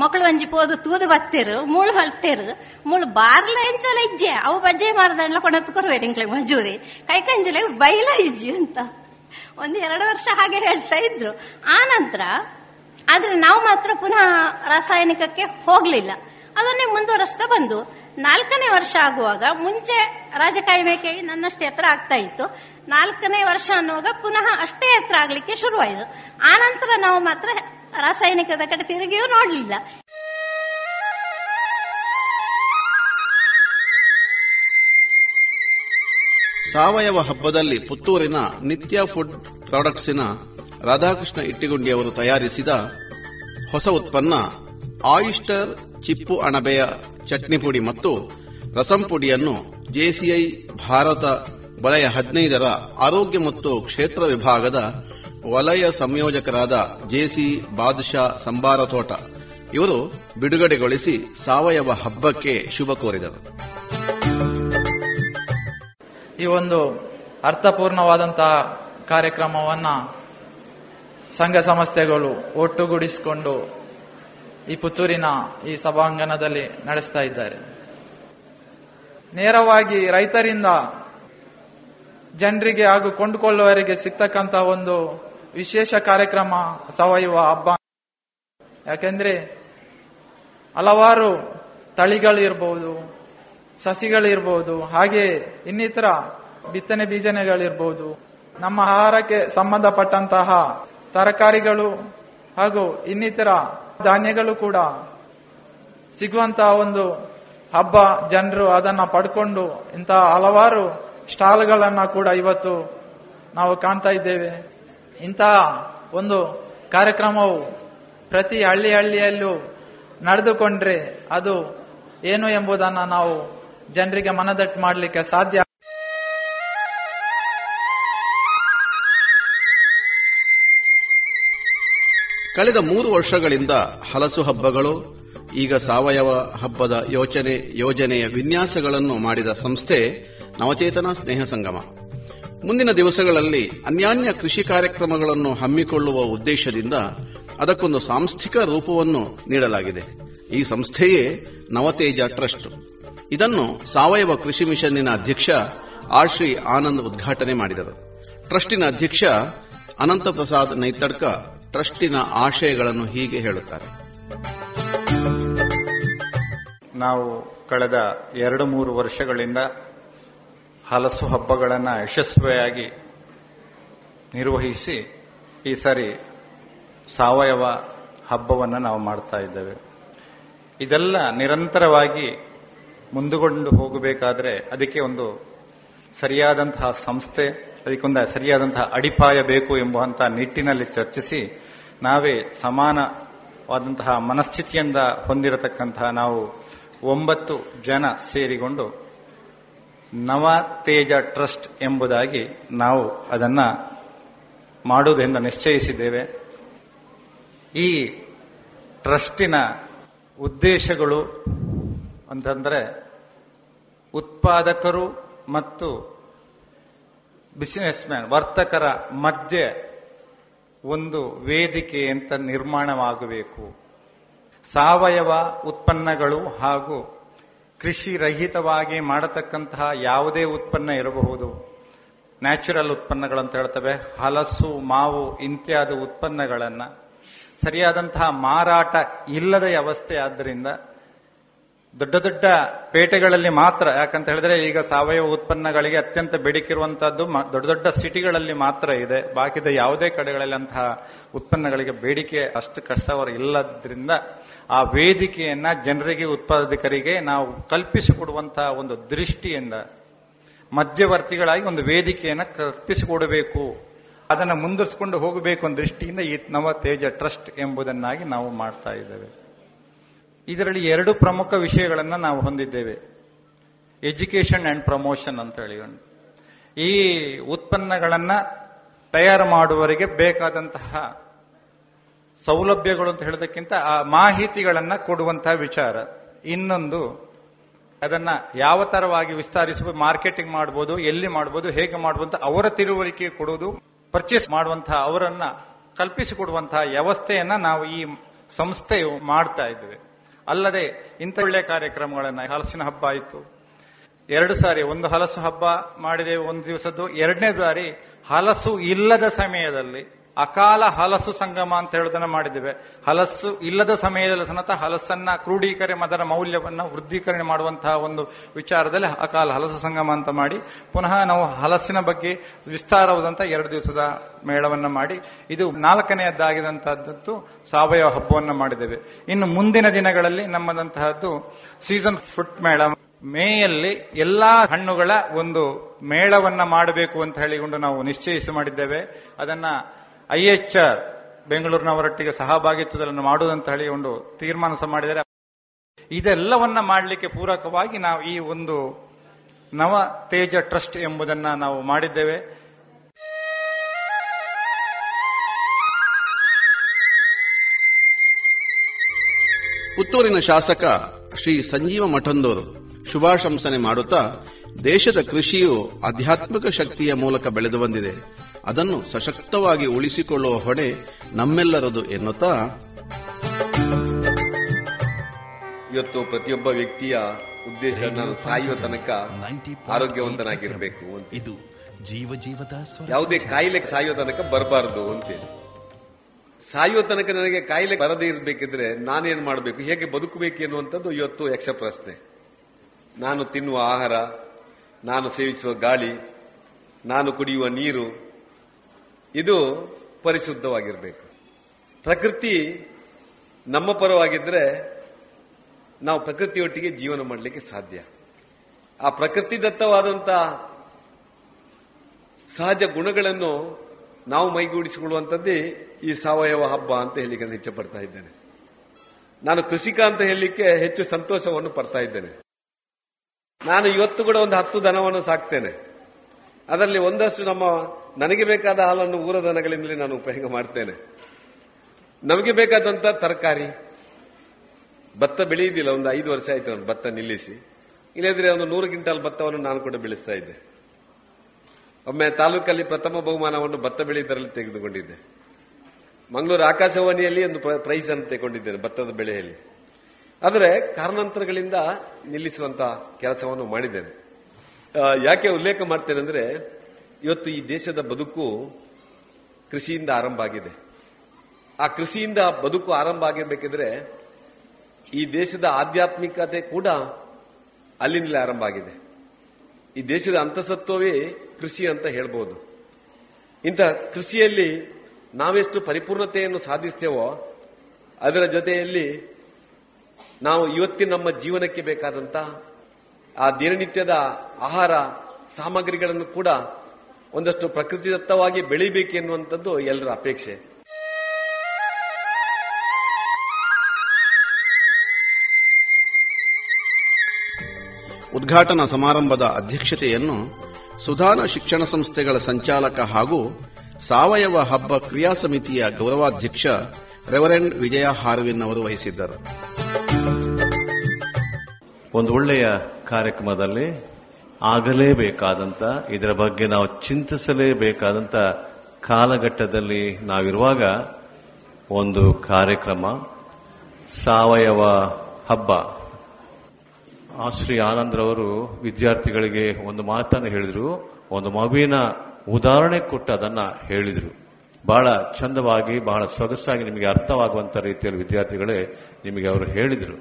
ಮಕ್ಕಳು ಒಂಜಿ ಪೋದು ತೂದು ಬತ್ತೇರು, ಮುಳು ಹೊಲ್ತೇರು, ಮುಳು ಬಾರ್ಲ ಎಂಚಲ ಇಜ್ಜೆ ಅವು ಬಜ್ಜೆ ಮಾರದಲ್ಲ ಕೊಡತ್ ಕೊರುವೆ ನಿಂಕ್ಲೆ ಮಜೂರಿ ಕೈಕಂಜಲೆ ಬೈಲ ಇಜ್ಜಿ ಅಂತ 1-2 ವರ್ಷ ಹಾಗೆ ಹೇಳ್ತಾ ಇದ್ರು. ಆ ನಂತರ ಆದ್ರೆ ನಾವು ಮಾತ್ರ ಪುನಃ ರಾಸಾಯನಿಕಕ್ಕೆ ಹೋಗ್ಲಿಲ್ಲ, ಅದನ್ನೇ ಮುಂದುವರೆಸ್ತಾ ಬಂದು 4ನೇ ವರ್ಷ ಆಗುವಾಗ, ಮುಂಚೆ ರಾಜಕಾಯಿ ಮೇಕೆ ನನ್ನಷ್ಟೇ ಹತ್ರ ಆಗ್ತಾ ಇತ್ತು, 4ನೇ ವರ್ಷ ಅನ್ನುವಾಗ ಪುನಃ ಅಷ್ಟೇ ಹತ್ರ ಆಗ್ಲಿಕ್ಕೆ ಶುರುವಾಯಿತು. ಆ ನಂತರ ನಾವು ಮಾತ್ರ ರಾಸಾಯನಿಕದ ಕಡೆ ತಿರುಗಿಯೂ ನೋಡ್ಲಿಲ್ಲ. ಸಾವಯವ ಹಬ್ಬದಲ್ಲಿ ಪುತ್ತೂರಿನ ನಿತ್ಯ ಫುಡ್ ಪ್ರಾಡಕ್ಟ್ಸಿನ ರಾಧಾಕೃಷ್ಣ ಇಟ್ಟಿಗುಂಡಿಯವರು ತಯಾರಿಸಿದ ಹೊಸ ಉತ್ಪನ್ನ ಆಯಿಸ್ಟರ್ ಚಿಪ್ಪು ಅಣಬೆಯ ಚಟ್ನಿ ಪುಡಿ ಮತ್ತು ರಸಂ ಪುಡಿಯನ್ನು JCI ಭಾರತ ವಲಯ 15ರ ಆರೋಗ್ಯ ಮತ್ತು ಕ್ಷೇತ್ರ ವಿಭಾಗದ ವಲಯ ಸಂಯೋಜಕರಾದ J.C. ಬಾದ್ಶಾ ಸಂಬಾರತೋಟ ಇವರು ಬಿಡುಗಡೆಗೊಳಿಸಿ ಸಾವಯವ ಹಬ್ಬಕ್ಕೆ ಶುಭ ಕೋರಿದರು. ಈ ಒಂದು ಅರ್ಥಪೂರ್ಣವಾದಂತಹ ಕಾರ್ಯಕ್ರಮವನ್ನು ಸಂಘ ಸಂಸ್ಥೆಗಳು ಒಟ್ಟುಗೂಡಿಸಿಕೊಂಡು ಈ ಪುತ್ತೂರಿನ ಈ ಸಭಾಂಗಣದಲ್ಲಿ ನಡೆಸ್ತಾ ಇದ್ದಾರೆ. ನೇರವಾಗಿ ರೈತರಿಂದ ಜನರಿಗೆ ಹಾಗೂ ಕೊಂಡುಕೊಳ್ಳುವವರಿಗೆ ಸಿಗ್ತಕ್ಕಂತಹ ಒಂದು ವಿಶೇಷ ಕಾರ್ಯಕ್ರಮ ಸಾವಯವ ಹಬ್ಬ. ಯಾಕೆಂದ್ರೆ ಹಲವಾರು ತಳಿಗಳಿರ್ಬೋದು, ಸಸಿಗಳಿರ್ಬೋದು, ಹಾಗೆ ಇನ್ನಿತರ ಬಿತ್ತನೆ ಬೀಜನೆಗಳಿರ್ಬೋದು, ನಮ್ಮ ಆಹಾರಕ್ಕೆ ಸಂಬಂಧಪಟ್ಟಂತಹ ತರಕಾರಿಗಳು ಹಾಗೂ ಇನ್ನಿತರ ಧಾನ್ಯಗಳು ಕೂಡ ಸಿಗುವಂತಹ ಒಂದು ಹಬ್ಬ. ಜನರು ಅದನ್ನು ಪಡ್ಕೊಂಡು ಇಂತಹ ಹಲವಾರು ಸ್ಟಾಲ್ಗಳನ್ನ ಕೂಡ ಇವತ್ತು ನಾವು ಕಾಣ್ತಾ ಇದ್ದೇವೆ. ಇಂತಹ ಒಂದು ಕಾರ್ಯಕ್ರಮವು ಪ್ರತಿ ಹಳ್ಳಿ ಹಳ್ಳಿಯಲ್ಲೂ ನಡೆದುಕೊಂಡ್ರೆ ಅದು ಏನು ಎಂಬುದನ್ನು ನಾವು ಜನರಿಗೆ ಮನದಟ್ಟು ಮಾಡಲಿಕ್ಕೆ ಸಾಧ್ಯ. ಕಳೆದ 3 ವರ್ಷಗಳಿಂದ ಹಲಸು ಹಬ್ಬಗಳು, ಈಗ ಸಾವಯವ ಹಬ್ಬದ ಯೋಜನೆಯ ವಿನ್ಯಾಸಗಳನ್ನು ಮಾಡಿದ ಸಂಸ್ಥೆ ನವಚೇತನ ಸ್ನೇಹ ಸಂಗಮ. ಮುಂದಿನ ದಿವಸಗಳಲ್ಲಿ ಅನ್ಯಾನ್ಯ ಕೃಷಿ ಕಾರ್ಯಕ್ರಮಗಳನ್ನು ಹಮ್ಮಿಕೊಳ್ಳುವ ಉದ್ದೇಶದಿಂದ ಅದಕ್ಕೊಂದು ಸಾಂಸ್ಥಿಕ ರೂಪವನ್ನು ನೀಡಲಾಗಿದೆ. ಈ ಸಂಸ್ಥೆಯೇ ನವತೇಜ ಟ್ರಸ್ಟ್. ಇದನ್ನು ಸಾವಯವ ಕೃಷಿ ಮಿಷನ್ನಿನ ಅಧ್ಯಕ್ಷ ಆರ್ ಶ್ರೀ ಆನಂದ್ ಉದ್ಘಾಟನೆ ಮಾಡಿದರು. ಟ್ರಸ್ಟಿನ ಅಧ್ಯಕ್ಷ ಅನಂತಪ್ರಸಾದ್ ನೈತಡ್ಕ ಟ್ರಸ್ಟಿನ ಆಶಯಗಳನ್ನು ಹೀಗೆ ಹೇಳುತ್ತಾರೆ. ನಾವು ಕಳೆದ 2-3 ವರ್ಷಗಳಿಂದ ಹಲಸು ಹಬ್ಬಗಳನ್ನು ಯಶಸ್ವಿಯಾಗಿ ನಿರ್ವಹಿಸಿ ಈ ಸಾರಿ ಸಾವಯವ ಹಬ್ಬವನ್ನು ನಾವು ಮಾಡ್ತಾ ಇದ್ದೇವೆ. ಇದೆಲ್ಲ ನಿರಂತರವಾಗಿ ಮುಂದುಕೊಂಡು ಹೋಗಬೇಕಾದರೆ ಅದಕ್ಕೆ ಒಂದು ಸರಿಯಾದಂತಹ ಸಂಸ್ಥೆ, ಅದಕ್ಕೊಂದು ಸರಿಯಾದಂತಹ ಅಡಿಪಾಯ ಬೇಕು ಎಂಬಂತಹ ನಿಟ್ಟಿನಲ್ಲಿ ಚರ್ಚಿಸಿ ನಾವೇ ಸಮಾನವಾದಂತಹ ಮನಸ್ಥಿತಿಯಿಂದ ಹೊಂದಿರತಕ್ಕಂತಹ ನಾವು 9 ಜನ ಸೇರಿಕೊಂಡು ನವತೇಜ ಟ್ರಸ್ಟ್ ಎಂಬುದಾಗಿ ನಾವು ಅದನ್ನು ಮಾಡುವುದೆಂದು ನಿಶ್ಚಯಿಸಿದ್ದೇವೆ. ಈ ಟ್ರಸ್ಟಿನ ಉದ್ದೇಶಗಳು ಅಂತಂದರೆ ಉತ್ಪಾದಕರು ಮತ್ತು ಬಿಸಿನೆಸ್ ಮ್ಯಾನ್, ವರ್ತಕರ ಮಧ್ಯೆ ಒಂದು ವೇದಿಕೆ ಅಂತ ನಿರ್ಮಾಣವಾಗಬೇಕು. ಸಾವಯವ ಉತ್ಪನ್ನಗಳು ಹಾಗೂ ಕೃಷಿ ರಹಿತವಾಗಿ ಮಾಡತಕ್ಕಂತಹ ಯಾವುದೇ ಉತ್ಪನ್ನ ಇರಬಹುದು. ನ್ಯಾಚುರಲ್ ಉತ್ಪನ್ನಗಳಂತ ಹೇಳ್ತವೆ, ಹಲಸು, ಮಾವು ಇತ್ಯಾದಿ ಉತ್ಪನ್ನಗಳನ್ನು ಸರಿಯಾದಂತಹ ಮಾರಾಟ ಇಲ್ಲದ ಅವಸ್ಥೆ. ಆದ್ದರಿಂದ ದೊಡ್ಡ ದೊಡ್ಡ ಪೇಟೆಗಳಲ್ಲಿ ಮಾತ್ರ, ಯಾಕಂತ ಹೇಳಿದ್ರೆ ಈಗ ಸಾವಯವ ಉತ್ಪನ್ನಗಳಿಗೆ ಅತ್ಯಂತ ಬೇಡಿಕೆರುವಂತಹದ್ದು ದೊಡ್ಡ ದೊಡ್ಡ ಸಿಟಿಗಳಲ್ಲಿ ಮಾತ್ರ ಇದೆ. ಬಾಕಿದ ಯಾವುದೇ ಕಡೆಗಳಲ್ಲಿ ಅಂತಹ ಉತ್ಪನ್ನಗಳಿಗೆ ಬೇಡಿಕೆ ಅಷ್ಟು ಕಷ್ಟವರು ಇಲ್ಲದ್ರಿಂದ ಆ ವೇದಿಕೆಯನ್ನ ಜನರಿಗೆ, ಉತ್ಪಾದಕರಿಗೆ ನಾವು ಕಲ್ಪಿಸಿಕೊಡುವಂತಹ ಒಂದು ದೃಷ್ಟಿಯಿಂದ ಮಧ್ಯವರ್ತಿಗಳಾಗಿ ಒಂದು ವೇದಿಕೆಯನ್ನು ಕಲ್ಪಿಸಿಕೊಡಬೇಕು. ಅದನ್ನು ಮುಂದುವರಿಸಿಕೊಂಡು ಹೋಗಬೇಕು ಅನ್ನೋ ದೃಷ್ಟಿಯಿಂದ ಈ ನವತೇಜ ಟ್ರಸ್ಟ್ ಎಂಬುದನ್ನಾಗಿ ನಾವು ಮಾಡ್ತಾ ಇದ್ದೇವೆ. ಇದರಲ್ಲಿ 2 ಪ್ರಮುಖ ವಿಷಯಗಳನ್ನು ನಾವು ಹೊಂದಿದ್ದೇವೆ. ಎಜುಕೇಷನ್ ಆ್ಯಂಡ್ ಪ್ರಮೋಷನ್ ಅಂತ ಹೇಳಿಕೊಂಡು ಈ ಉತ್ಪನ್ನಗಳನ್ನು ತಯಾರು ಮಾಡುವವರಿಗೆ ಬೇಕಾದಂತಹ ಸೌಲಭ್ಯಗಳು ಅಂತ ಹೇಳೋದಕ್ಕಿಂತ ಆ ಮಾಹಿತಿಗಳನ್ನು ಕೊಡುವಂತಹ ವಿಚಾರ. ಇನ್ನೊಂದು, ಅದನ್ನು ಯಾವ ಥರವಾಗಿ ವಿಸ್ತರಿಸುವ, ಮಾರ್ಕೆಟಿಂಗ್ ಮಾಡ್ಬೋದು, ಎಲ್ಲಿ ಮಾಡ್ಬೋದು, ಹೇಗೆ ಮಾಡ್ಬೋದು ಅಂತ ಅವರ ತಿಳುವಳಿಕೆ ಕೊಡೋದು, ಪರ್ಚೇಸ್ ಮಾಡುವಂತಹ ಅವರನ್ನು ಕಲ್ಪಿಸಿಕೊಡುವಂತಹ ವ್ಯವಸ್ಥೆಯನ್ನು ನಾವು ಈ ಸಂಸ್ಥೆಯು ಮಾಡ್ತಾ ಇದ್ದೇವೆ. ಅಲ್ಲದೆ ಇಂಥ ಒಳ್ಳೆಯ ಕಾರ್ಯಕ್ರಮಗಳನ್ನು, ಹಲಸಿನ ಹಬ್ಬ ಆಯಿತು 2 ಸಾರಿ, ಒಂದು ಹಲಸು ಹಬ್ಬ ಮಾಡಿದೆವು ಒಂದು ದಿವಸದ್ದು, 2ನೇ ಬಾರಿ ಹಲಸು ಇಲ್ಲದ ಸಮಯದಲ್ಲಿ ಅಕಾಲ ಹಲಸು ಸಂಗಮ ಅಂತ ಹೇಳೋದನ್ನು ಮಾಡಿದ್ದೇವೆ. ಹಲಸು ಇಲ್ಲದ ಸಮಯದಲ್ಲಿ ಸನತ ಹಲಸನ್ನ ಕ್ರೋಢೀಕರಣ, ಅದರ ಮೌಲ್ಯವನ್ನು ವೃದ್ಧೀಕರಣ ಮಾಡುವಂತಹ ಒಂದು ವಿಚಾರದಲ್ಲಿ ಅಕಾಲ ಹಲಸು ಸಂಗಮ ಅಂತ ಮಾಡಿ ಪುನಃ ನಾವು ಹಲಸಿನ ಬಗ್ಗೆ ವಿಸ್ತಾರವಾದಂಥ 2 ದಿವಸದ ಮೇಳವನ್ನು ಮಾಡಿ ಇದು 4ನೇದಾಗಿದಂತಹದ್ದು ಸಾವಯವ ಹಬ್ಬವನ್ನು ಮಾಡಿದ್ದೇವೆ. ಇನ್ನು ಮುಂದಿನ ದಿನಗಳಲ್ಲಿ ನಮ್ಮದಂತಹದ್ದು ಸೀಸನ್ ಫ್ರೂಟ್ ಮೇಳ, ಮೇಯಲ್ಲಿ ಎಲ್ಲಾ ಹಣ್ಣುಗಳ ಒಂದು ಮೇಳವನ್ನು ಮಾಡಬೇಕು ಅಂತ ಹೇಳಿಕೊಂಡು ನಾವು ನಿಶ್ಚಯಿಸಿ ಮಾಡಿದ್ದೇವೆ. ಅದನ್ನು IHR ಬೆಂಗಳೂರಿನವರೊಟ್ಟಿಗೆ ಸಹಭಾಗಿತ್ವದಲ್ಲಿ ಮಾಡುವುದಂತ ಹೇಳಿಕೊಂಡು ತೀರ್ಮಾನ ಮಾಡಿದರೆ ಇದೆಲ್ಲವನ್ನ ಮಾಡಲಿಕ್ಕೆ ಪೂರಕವಾಗಿ ನಾವು ಈ ಒಂದು ನವತೇಜ ಟ್ರಸ್ಟ್ ಎಂಬುದನ್ನು ನಾವು ಮಾಡಿದ್ದೇವೆ. ಪುತ್ತೂರಿನ ಶಾಸಕ ಶ್ರೀ ಸಂಜೀವ ಮಠಂದೂರು ಶುಭಾಶಂಸನೆ ಮಾಡುತ್ತಾ, ದೇಶದ ಕೃಷಿಯು ಆಧ್ಯಾತ್ಮಿಕ ಶಕ್ತಿಯ ಮೂಲಕ ಬೆಳೆದು ಬಂದಿದೆ, ಅದನ್ನು ಸಶಕ್ತವಾಗಿ ಉಳಿಸಿಕೊಳ್ಳುವ ಹೊಣೆ ನಮ್ಮೆಲ್ಲರದು ಎನ್ನುತ್ತಾ, ಇವತ್ತು ಪ್ರತಿಯೊಬ್ಬ ವ್ಯಕ್ತಿಯ ಉದ್ದೇಶ ಸಾಯುವ ತನಕ ಆರೋಗ್ಯವಂತನಾಗಿರಬೇಕು ಅಂತ, ಇದು ಜೀವ ಜೀವದ ಯಾವುದೇ ಕಾಯಿಲೆ ಸಾಯುವ ತನಕ ಬರಬಾರದು ಅಂತೇಳಿ. ಸಾಯುವ ತನಕ ನನಗೆ ಕಾಯಿಲೆ ಬರದೇ ಇರಬೇಕಿದ್ರೆ ನಾನೇನ್ ಮಾಡಬೇಕು, ಹೇಗೆ ಬದುಕಬೇಕು ಎನ್ನುವಂಥದ್ದು ಇವತ್ತು ಯಕ್ಷ ಪ್ರಶ್ನೆ. ನಾನು ತಿನ್ನುವ ಆಹಾರ, ನಾನು ಸೇವಿಸುವ ಗಾಳಿ, ನಾನು ಕುಡಿಯುವ ನೀರು ಇದು ಪರಿಶುದ್ಧವಾಗಿರಬೇಕು. ಪ್ರಕೃತಿ ನಮ್ಮ ಪರವಾಗಿದ್ರೆ ನಾವು ಪ್ರಕೃತಿಯೊಟ್ಟಿಗೆ ಜೀವನ ಮಾಡಲಿಕ್ಕೆ ಸಾಧ್ಯ. ಆ ಪ್ರಕೃತಿ ದತ್ತವಾದಂಥ ಸಹಜ ಗುಣಗಳನ್ನು ನಾವು ಮೈಗೂಡಿಸಿಕೊಳ್ಳುವಂಥದ್ದೇ ಈ ಸಾವಯವ ಹಬ್ಬ ಅಂತ ಹೇಳಲಿಕ್ಕೆ ನಾನು ಹೆಚ್ಚು ಪಡ್ತಾ ಇದ್ದೇನೆ. ನಾನು ಕೃಷಿಕ ಅಂತ ಹೇಳಲಿಕ್ಕೆ ಹೆಚ್ಚು ಸಂತೋಷವನ್ನು ಪಡ್ತಾ ಇದ್ದೇನೆ. ನಾನು ಇವತ್ತು ಕೂಡ ಒಂದು 10 ದನವನ್ನು ಸಾಕ್ತೇನೆ. ಅದರಲ್ಲಿ ಒಂದಷ್ಟು ನನಗೆ ಬೇಕಾದ ಹಾಲನ್ನು ಊರ ದನಗಳಿಂದಲೇ ನಾನು ಉಪಯೋಗ ಮಾಡ್ತೇನೆ. ನಮಗೆ ಬೇಕಾದಂತ ತರಕಾರಿ, ಭತ್ತ ಬೆಳೆಯುವುದಿಲ್ಲ, ಒಂದು 5 ವರ್ಷ ಆಯ್ತು ನಾನು ಭತ್ತ ನಿಲ್ಲಿಸಿ, ಇಲ್ಲದ್ರೆ ಒಂದು 100 ಕ್ವಿಂಟಲ್ ಭತ್ತವನ್ನು ನಾನು ಕೂಡ ಬೆಳೆಸ್ತಾ ಇದ್ದೆ. ಒಮ್ಮೆ ತಾಲೂಕಲ್ಲಿ ಪ್ರಥಮ ಬಹುಮಾನವನ್ನು ಭತ್ತ ಬೆಳೆಯುವುದರಲ್ಲಿ ತೆಗೆದುಕೊಂಡಿದ್ದೆ. ಮಂಗಳೂರು ಆಕಾಶವಾಣಿಯಲ್ಲಿ ಒಂದು ಪ್ರೈಸ್ ಅನ್ನು ತೆಗೊಂಡಿದ್ದೇನೆ ಭತ್ತದ ಬೆಳೆಯಲ್ಲಿ. ಆದರೆ ಕಾರಣಾಂತರಗಳಿಂದ ನಿಲ್ಲಿಸುವಂತ ಕೆಲಸವನ್ನು ಮಾಡಿದ್ದೇನೆ. ಯಾಕೆ ಉಲ್ಲೇಖ ಮಾಡ್ತೇನೆ ಅಂದ್ರೆ, ಇವತ್ತು ಈ ದೇಶದ ಬದುಕು ಕೃಷಿಯಿಂದ ಆರಂಭ ಆಗಿದೆ. ಆ ಕೃಷಿಯಿಂದ ಬದುಕು ಆರಂಭ ಆಗಬೇಕಿದ್ರೆ ಈ ದೇಶದ ಆಧ್ಯಾತ್ಮಿಕತೆ ಕೂಡ ಅಲ್ಲಿಂದಲೇ ಆರಂಭ ಆಗಿದೆ. ಈ ದೇಶದ ಅಂತಸತ್ವವೇ ಕೃಷಿ ಅಂತ ಹೇಳ್ಬೋದು. ಇಂತಹ ಕೃಷಿಯಲ್ಲಿ ನಾವೆಷ್ಟು ಪರಿಪೂರ್ಣತೆಯನ್ನು ಸಾಧಿಸ್ತೇವೋ ಅದರ ಜೊತೆಯಲ್ಲಿ ನಾವು ಇವತ್ತಿನ ನಮ್ಮ ಜೀವನಕ್ಕೆ ಬೇಕಾದಂತ ಆ ದಿನನಿತ್ಯದ ಆಹಾರ ಸಾಮಗ್ರಿಗಳನ್ನು ಕೂಡ ಒಂದಷ್ಟು ಪ್ರಕೃತಿದತ್ತವಾಗಿ ಬೆಳಿಬೇಕೆನ್ನುವಂಥದ್ದು ಎಲ್ಲರ ಅಪೇಕ್ಷೆ. ಉದ್ಘಾಟನಾ ಸಮಾರಂಭದ ಅಧ್ಯಕ್ಷತೆಯನ್ನು ಸುಧಾನ ಶಿಕ್ಷಣ ಸಂಸ್ಥೆಗಳ ಸಂಚಾಲಕ ಹಾಗೂ ಸಾವಯವ ಹಬ್ಬ ಕ್ರಿಯಾ ಸಮಿತಿಯ ಗೌರವಾಧ್ಯಕ್ಷ ರೆವರೆಂಡ್ ವಿಜಯ ಹಾರ್ವಿನ್ ಅವರು ವಹಿಸಿದ್ದರು. ಒಂದು ಒಳ್ಳೆಯ ಕಾರ್ಯಕ್ರಮದಲ್ಲಿ ಆಗಲೇಬೇಕಾದಂಥ, ಇದರ ಬಗ್ಗೆ ನಾವು ಚಿಂತಿಸಲೇಬೇಕಾದಂಥ ಕಾಲಘಟ್ಟದಲ್ಲಿ ನಾವಿರುವಾಗ ಒಂದು ಕಾರ್ಯಕ್ರಮ ಸಾವಯವ ಹಬ್ಬ. ಶ್ರೀ ಆನಂದ್ರವರು ವಿದ್ಯಾರ್ಥಿಗಳಿಗೆ ಒಂದು ಮಾತನ್ನು ಹೇಳಿದರು, ಒಂದು ಮಗುವಿನ ಉದಾಹರಣೆ ಕೊಟ್ಟು ಅದನ್ನು ಹೇಳಿದರು. ಬಹಳ ಚಂದವಾಗಿ, ಬಹಳ ಸೊಗಸಾಗಿ, ನಿಮಗೆ ಅರ್ಥವಾಗುವಂಥ ರೀತಿಯಲ್ಲಿ ವಿದ್ಯಾರ್ಥಿಗಳೇ ನಿಮಗೆ ಅವರು ಹೇಳಿದರು.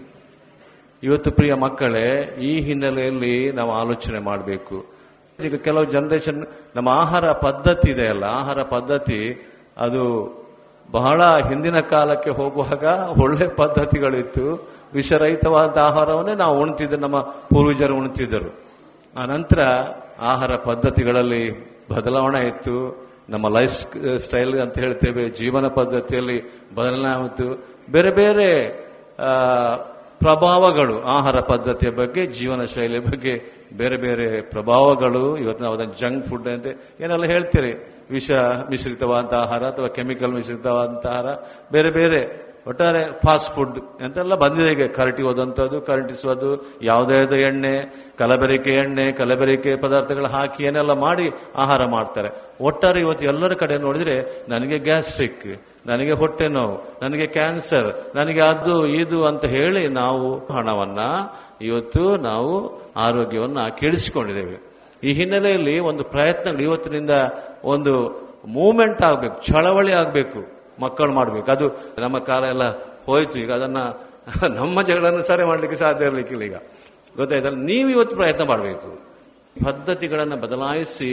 ಇವತ್ತು ಪ್ರಿಯ ಮಕ್ಕಳೇ, ಈ ಹಿನ್ನೆಲೆಯಲ್ಲಿ ನಾವು ಆಲೋಚನೆ ಮಾಡಬೇಕು. ಈಗ ಕೆಲವು ಜನರೇಷನ್ ನಮ್ಮ ಆಹಾರ ಪದ್ಧತಿ ಇದೆಯಲ್ಲ, ಆಹಾರ ಪದ್ಧತಿ ಅದು ಬಹಳ ಹಿಂದಿನ ಕಾಲಕ್ಕೆ ಹೋಗುವಾಗ ಒಳ್ಳೆ ಪದ್ಧತಿಗಳಿತ್ತು. ವಿಷರಹಿತವಾದ ಆಹಾರವನ್ನೇ ನಾವು ಉಣ್ತಿದ್ದರು, ನಮ್ಮ ಪೂರ್ವಜರು ಉಣ್ತಿದ್ದರು. ಆ ನಂತರ ಆಹಾರ ಪದ್ಧತಿಗಳಲ್ಲಿ ಬದಲಾವಣೆ ಇತ್ತು, ನಮ್ಮ ಲೈಫ್ ಸ್ಟೈಲ್ ಅಂತ ಹೇಳ್ತೇವೆ, ಜೀವನ ಪದ್ಧತಿಯಲ್ಲಿ ಬದಲಾವಣೆ ಇತ್ತು. ಬೇರೆ ಬೇರೆ ಪ್ರಭಾವಗಳು, ಆಹಾರ ಪದ್ಧತಿಯ ಬಗ್ಗೆ, ಜೀವನ ಶೈಲಿಯ ಬಗ್ಗೆ ಬೇರೆ ಬೇರೆ ಪ್ರಭಾವಗಳು. ಇವತ್ತು ನಾವು ಅದನ್ನು ಜಂಕ್ ಫುಡ್ ಅಂತ ಏನೆಲ್ಲ ಹೇಳ್ತೀರಿ, ವಿಷ ಮಿಶ್ರಿತವಾದಂಥ ಆಹಾರ ಅಥವಾ ಕೆಮಿಕಲ್ ಮಿಶ್ರಿತವಾದಂಥ ಆಹಾರ, ಬೇರೆ ಬೇರೆ ಒಟ್ಟಾರೆ ಫಾಸ್ಟ್ ಫುಡ್ ಅಂತೆಲ್ಲ ಬಂದಿದೆ. ಈಗ ಕರಟಿ ಹೋದಂಥದ್ದು, ಕರಟಿಸುವುದು, ಯಾವುದೇ ಎಣ್ಣೆ, ಕಲಬೆರಕೆ ಪದಾರ್ಥಗಳು ಹಾಕಿ ಏನೆಲ್ಲ ಮಾಡಿ ಆಹಾರ ಮಾಡ್ತಾರೆ. ಒಟ್ಟಾರೆ ಇವತ್ತು ಎಲ್ಲರ ಕಡೆ ನೋಡಿದ್ರೆ ನನಗೆ ಗ್ಯಾಸ್ಟ್ರಿಕ್, ನನಗೆ ಹೊಟ್ಟೆ ನೋವು, ನನಗೆ ಕ್ಯಾನ್ಸರ್, ನನಗೆ ಅದು ಇದು ಅಂತ ಹೇಳಿ ನಾವು ಹಣವನ್ನು, ಇವತ್ತು ನಾವು ಆರೋಗ್ಯವನ್ನು ಕೆಡಿಸಿಕೊಂಡಿದ್ದೇವೆ. ಈ ಹಿನ್ನೆಲೆಯಲ್ಲಿ ಒಂದು ಪ್ರಯತ್ನಗಳು ಇವತ್ತಿನಿಂದ ಒಂದು ಮೂವ್ಮೆಂಟ್ ಆಗಬೇಕು, ಚಳವಳಿ ಆಗಬೇಕು, ಮಕ್ಕಳು ಮಾಡಬೇಕು. ಅದು ನಮ್ಮ ಕಾಲ ಎಲ್ಲ ಹೋಯ್ತು, ಈಗ ಅದನ್ನು ನಮ್ಮ ಜಗಳನ್ನು ಸರಿ ಮಾಡಲಿಕ್ಕೆ ಸಾಧ್ಯ ಇರಲಿಕ್ಕಿಲ್ಲ. ಈಗ ಗೊತ್ತಾಯ್ತಲ್ಲ, ನೀವು ಇವತ್ತು ಪ್ರಯತ್ನ ಮಾಡಬೇಕು. ಪದ್ಧತಿಗಳನ್ನು ಬದಲಾಯಿಸಿ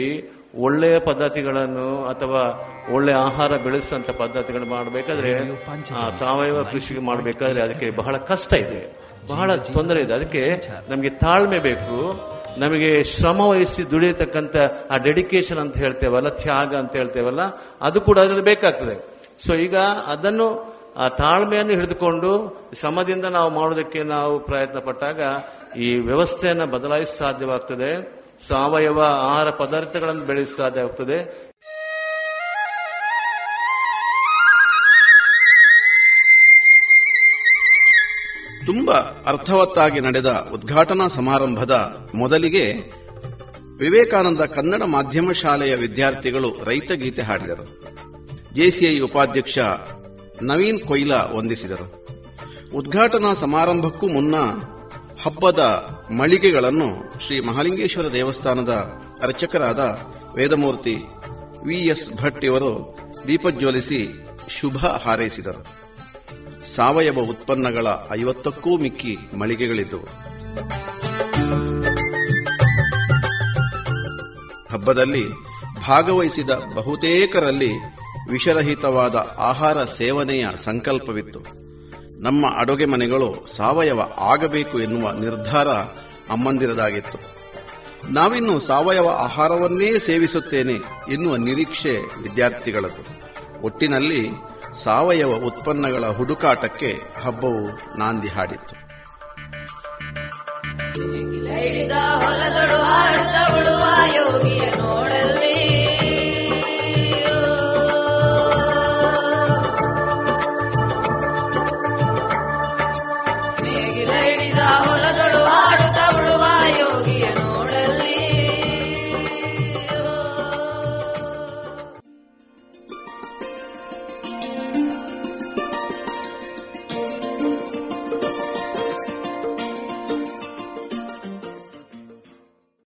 ಒಳ್ಳೆಯ ಪದ್ಧತಿಗಳನ್ನು ಅಥವಾ ಒಳ್ಳೆಯ ಆಹಾರ ಬೆಳೆಸಂತ ಪದ್ಧತಿಗಳನ್ನು ಮಾಡಬೇಕಾದ್ರೆ, ಸಾವಯವ ಕೃಷಿ ಮಾಡಬೇಕಾದ್ರೆ ಅದಕ್ಕೆ ಬಹಳ ಕಷ್ಟ ಇದೆ, ಬಹಳ ತೊಂದರೆ ಇದೆ. ಅದಕ್ಕೆ ನಮಗೆ ತಾಳ್ಮೆ ಬೇಕು, ನಮಗೆ ಶ್ರಮ ವಹಿಸಿ ದುಡಿಯತಕ್ಕಂಥ ಆ ಡೆಡಿಕೇಶನ್ ಅಂತ ಹೇಳ್ತೇವಲ್ಲ, ತ್ಯಾಗ ಅಂತ ಹೇಳ್ತೇವಲ್ಲ, ಅದು ಕೂಡ ಅದರಲ್ಲಿ ಬೇಕಾಗ್ತದೆ. ಸೊ ಈಗ ಅದನ್ನು, ಆ ತಾಳ್ಮೆಯನ್ನು ಹಿಡಿದುಕೊಂಡು ಶ್ರಮದಿಂದ ನಾವು ಮಾಡೋದಕ್ಕೆ ನಾವು ಪ್ರಯತ್ನ ಪಟ್ಟಾಗ ಈ ವ್ಯವಸ್ಥೆಯನ್ನು ಬದಲಾಯಿಸ ಸಾಧ್ಯವಾಗ್ತದೆ, ಸಾವಯವ ಆಹಾರ ಪದಾರ್ಥಗಳನ್ನು ಬೆಳೆಸ ಸಾಧ್ಯ ಆಗ್ತದೆ. ತುಂಬಾ ಅರ್ಥವತ್ತಾಗಿ ನಡೆದ ಉದ್ಘಾಟನಾ ಸಮಾರಂಭದ ಮೊದಲಿಗೆ ವಿವೇಕಾನಂದ ಕನ್ನಡ ಮಾಧ್ಯಮ ಶಾಲೆಯ ವಿದ್ಯಾರ್ಥಿಗಳು ರೈತಗೀತೆ ಹಾಡಿದರು. ಜೆಸಿಐ ಉಪಾಧ್ಯಕ್ಷ ನವೀನ್ ಕೊಯ್ಲಾ ವಂದಿಸಿದರು. ಉದ್ಘಾಟನಾ ಸಮಾರಂಭಕ್ಕೂ ಮುನ್ನ ಹಬ್ಬದ ಮಳಿಗೆಗಳನ್ನು ಶ್ರೀ ಮಹಾಲಿಂಗೇಶ್ವರ ದೇವಸ್ಥಾನದ ಅರ್ಚಕರಾದ ವೇದಮೂರ್ತಿ ವಿಎಸ್ ಭಟ್ ಇವರು ದೀಪಜ್ವಲಿಸಿ ಶುಭ ಹಾರೈಸಿದರು. ಸಾವಯವ ಉತ್ಪನ್ನಗಳ 50ಕ್ಕೂ ಮಿಕ್ಕಿ ಮಳಿಗೆಗಳಿದ್ದವು. ಹಬ್ಬದಲ್ಲಿ ಭಾಗವಹಿಸಿದ ಬಹುತೇಕರಲ್ಲಿ ವಿಷರಹಿತವಾದ ಆಹಾರ ಸೇವನೆಯ ಸಂಕಲ್ಪವಿತ್ತು. ನಮ್ಮ ಅಡುಗೆ ಮನೆಗಳು ಸಾವಯವ ಆಗಬೇಕು ಎನ್ನುವ ನಿರ್ಧಾರ ಅಮ್ಮಂದಿರದಾಗಿತ್ತು. ನಾವಿನ್ನು ಸಾವಯವ ಆಹಾರವನ್ನೇ ಸೇವಿಸುತ್ತೇನೆ ಎನ್ನುವ ನಿರೀಕ್ಷೆ ವಿದ್ಯಾರ್ಥಿಗಳದ್ದು. ಒಟ್ಟಿನಲ್ಲಿ ಸಾವಯವ ಉತ್ಪನ್ನಗಳ ಹುಡುಕಾಟಕ್ಕೆ ಹಬ್ಬವು ನಾಂದಿ ಹಾಡಿತ್ತು. ಹೊಲಗಳು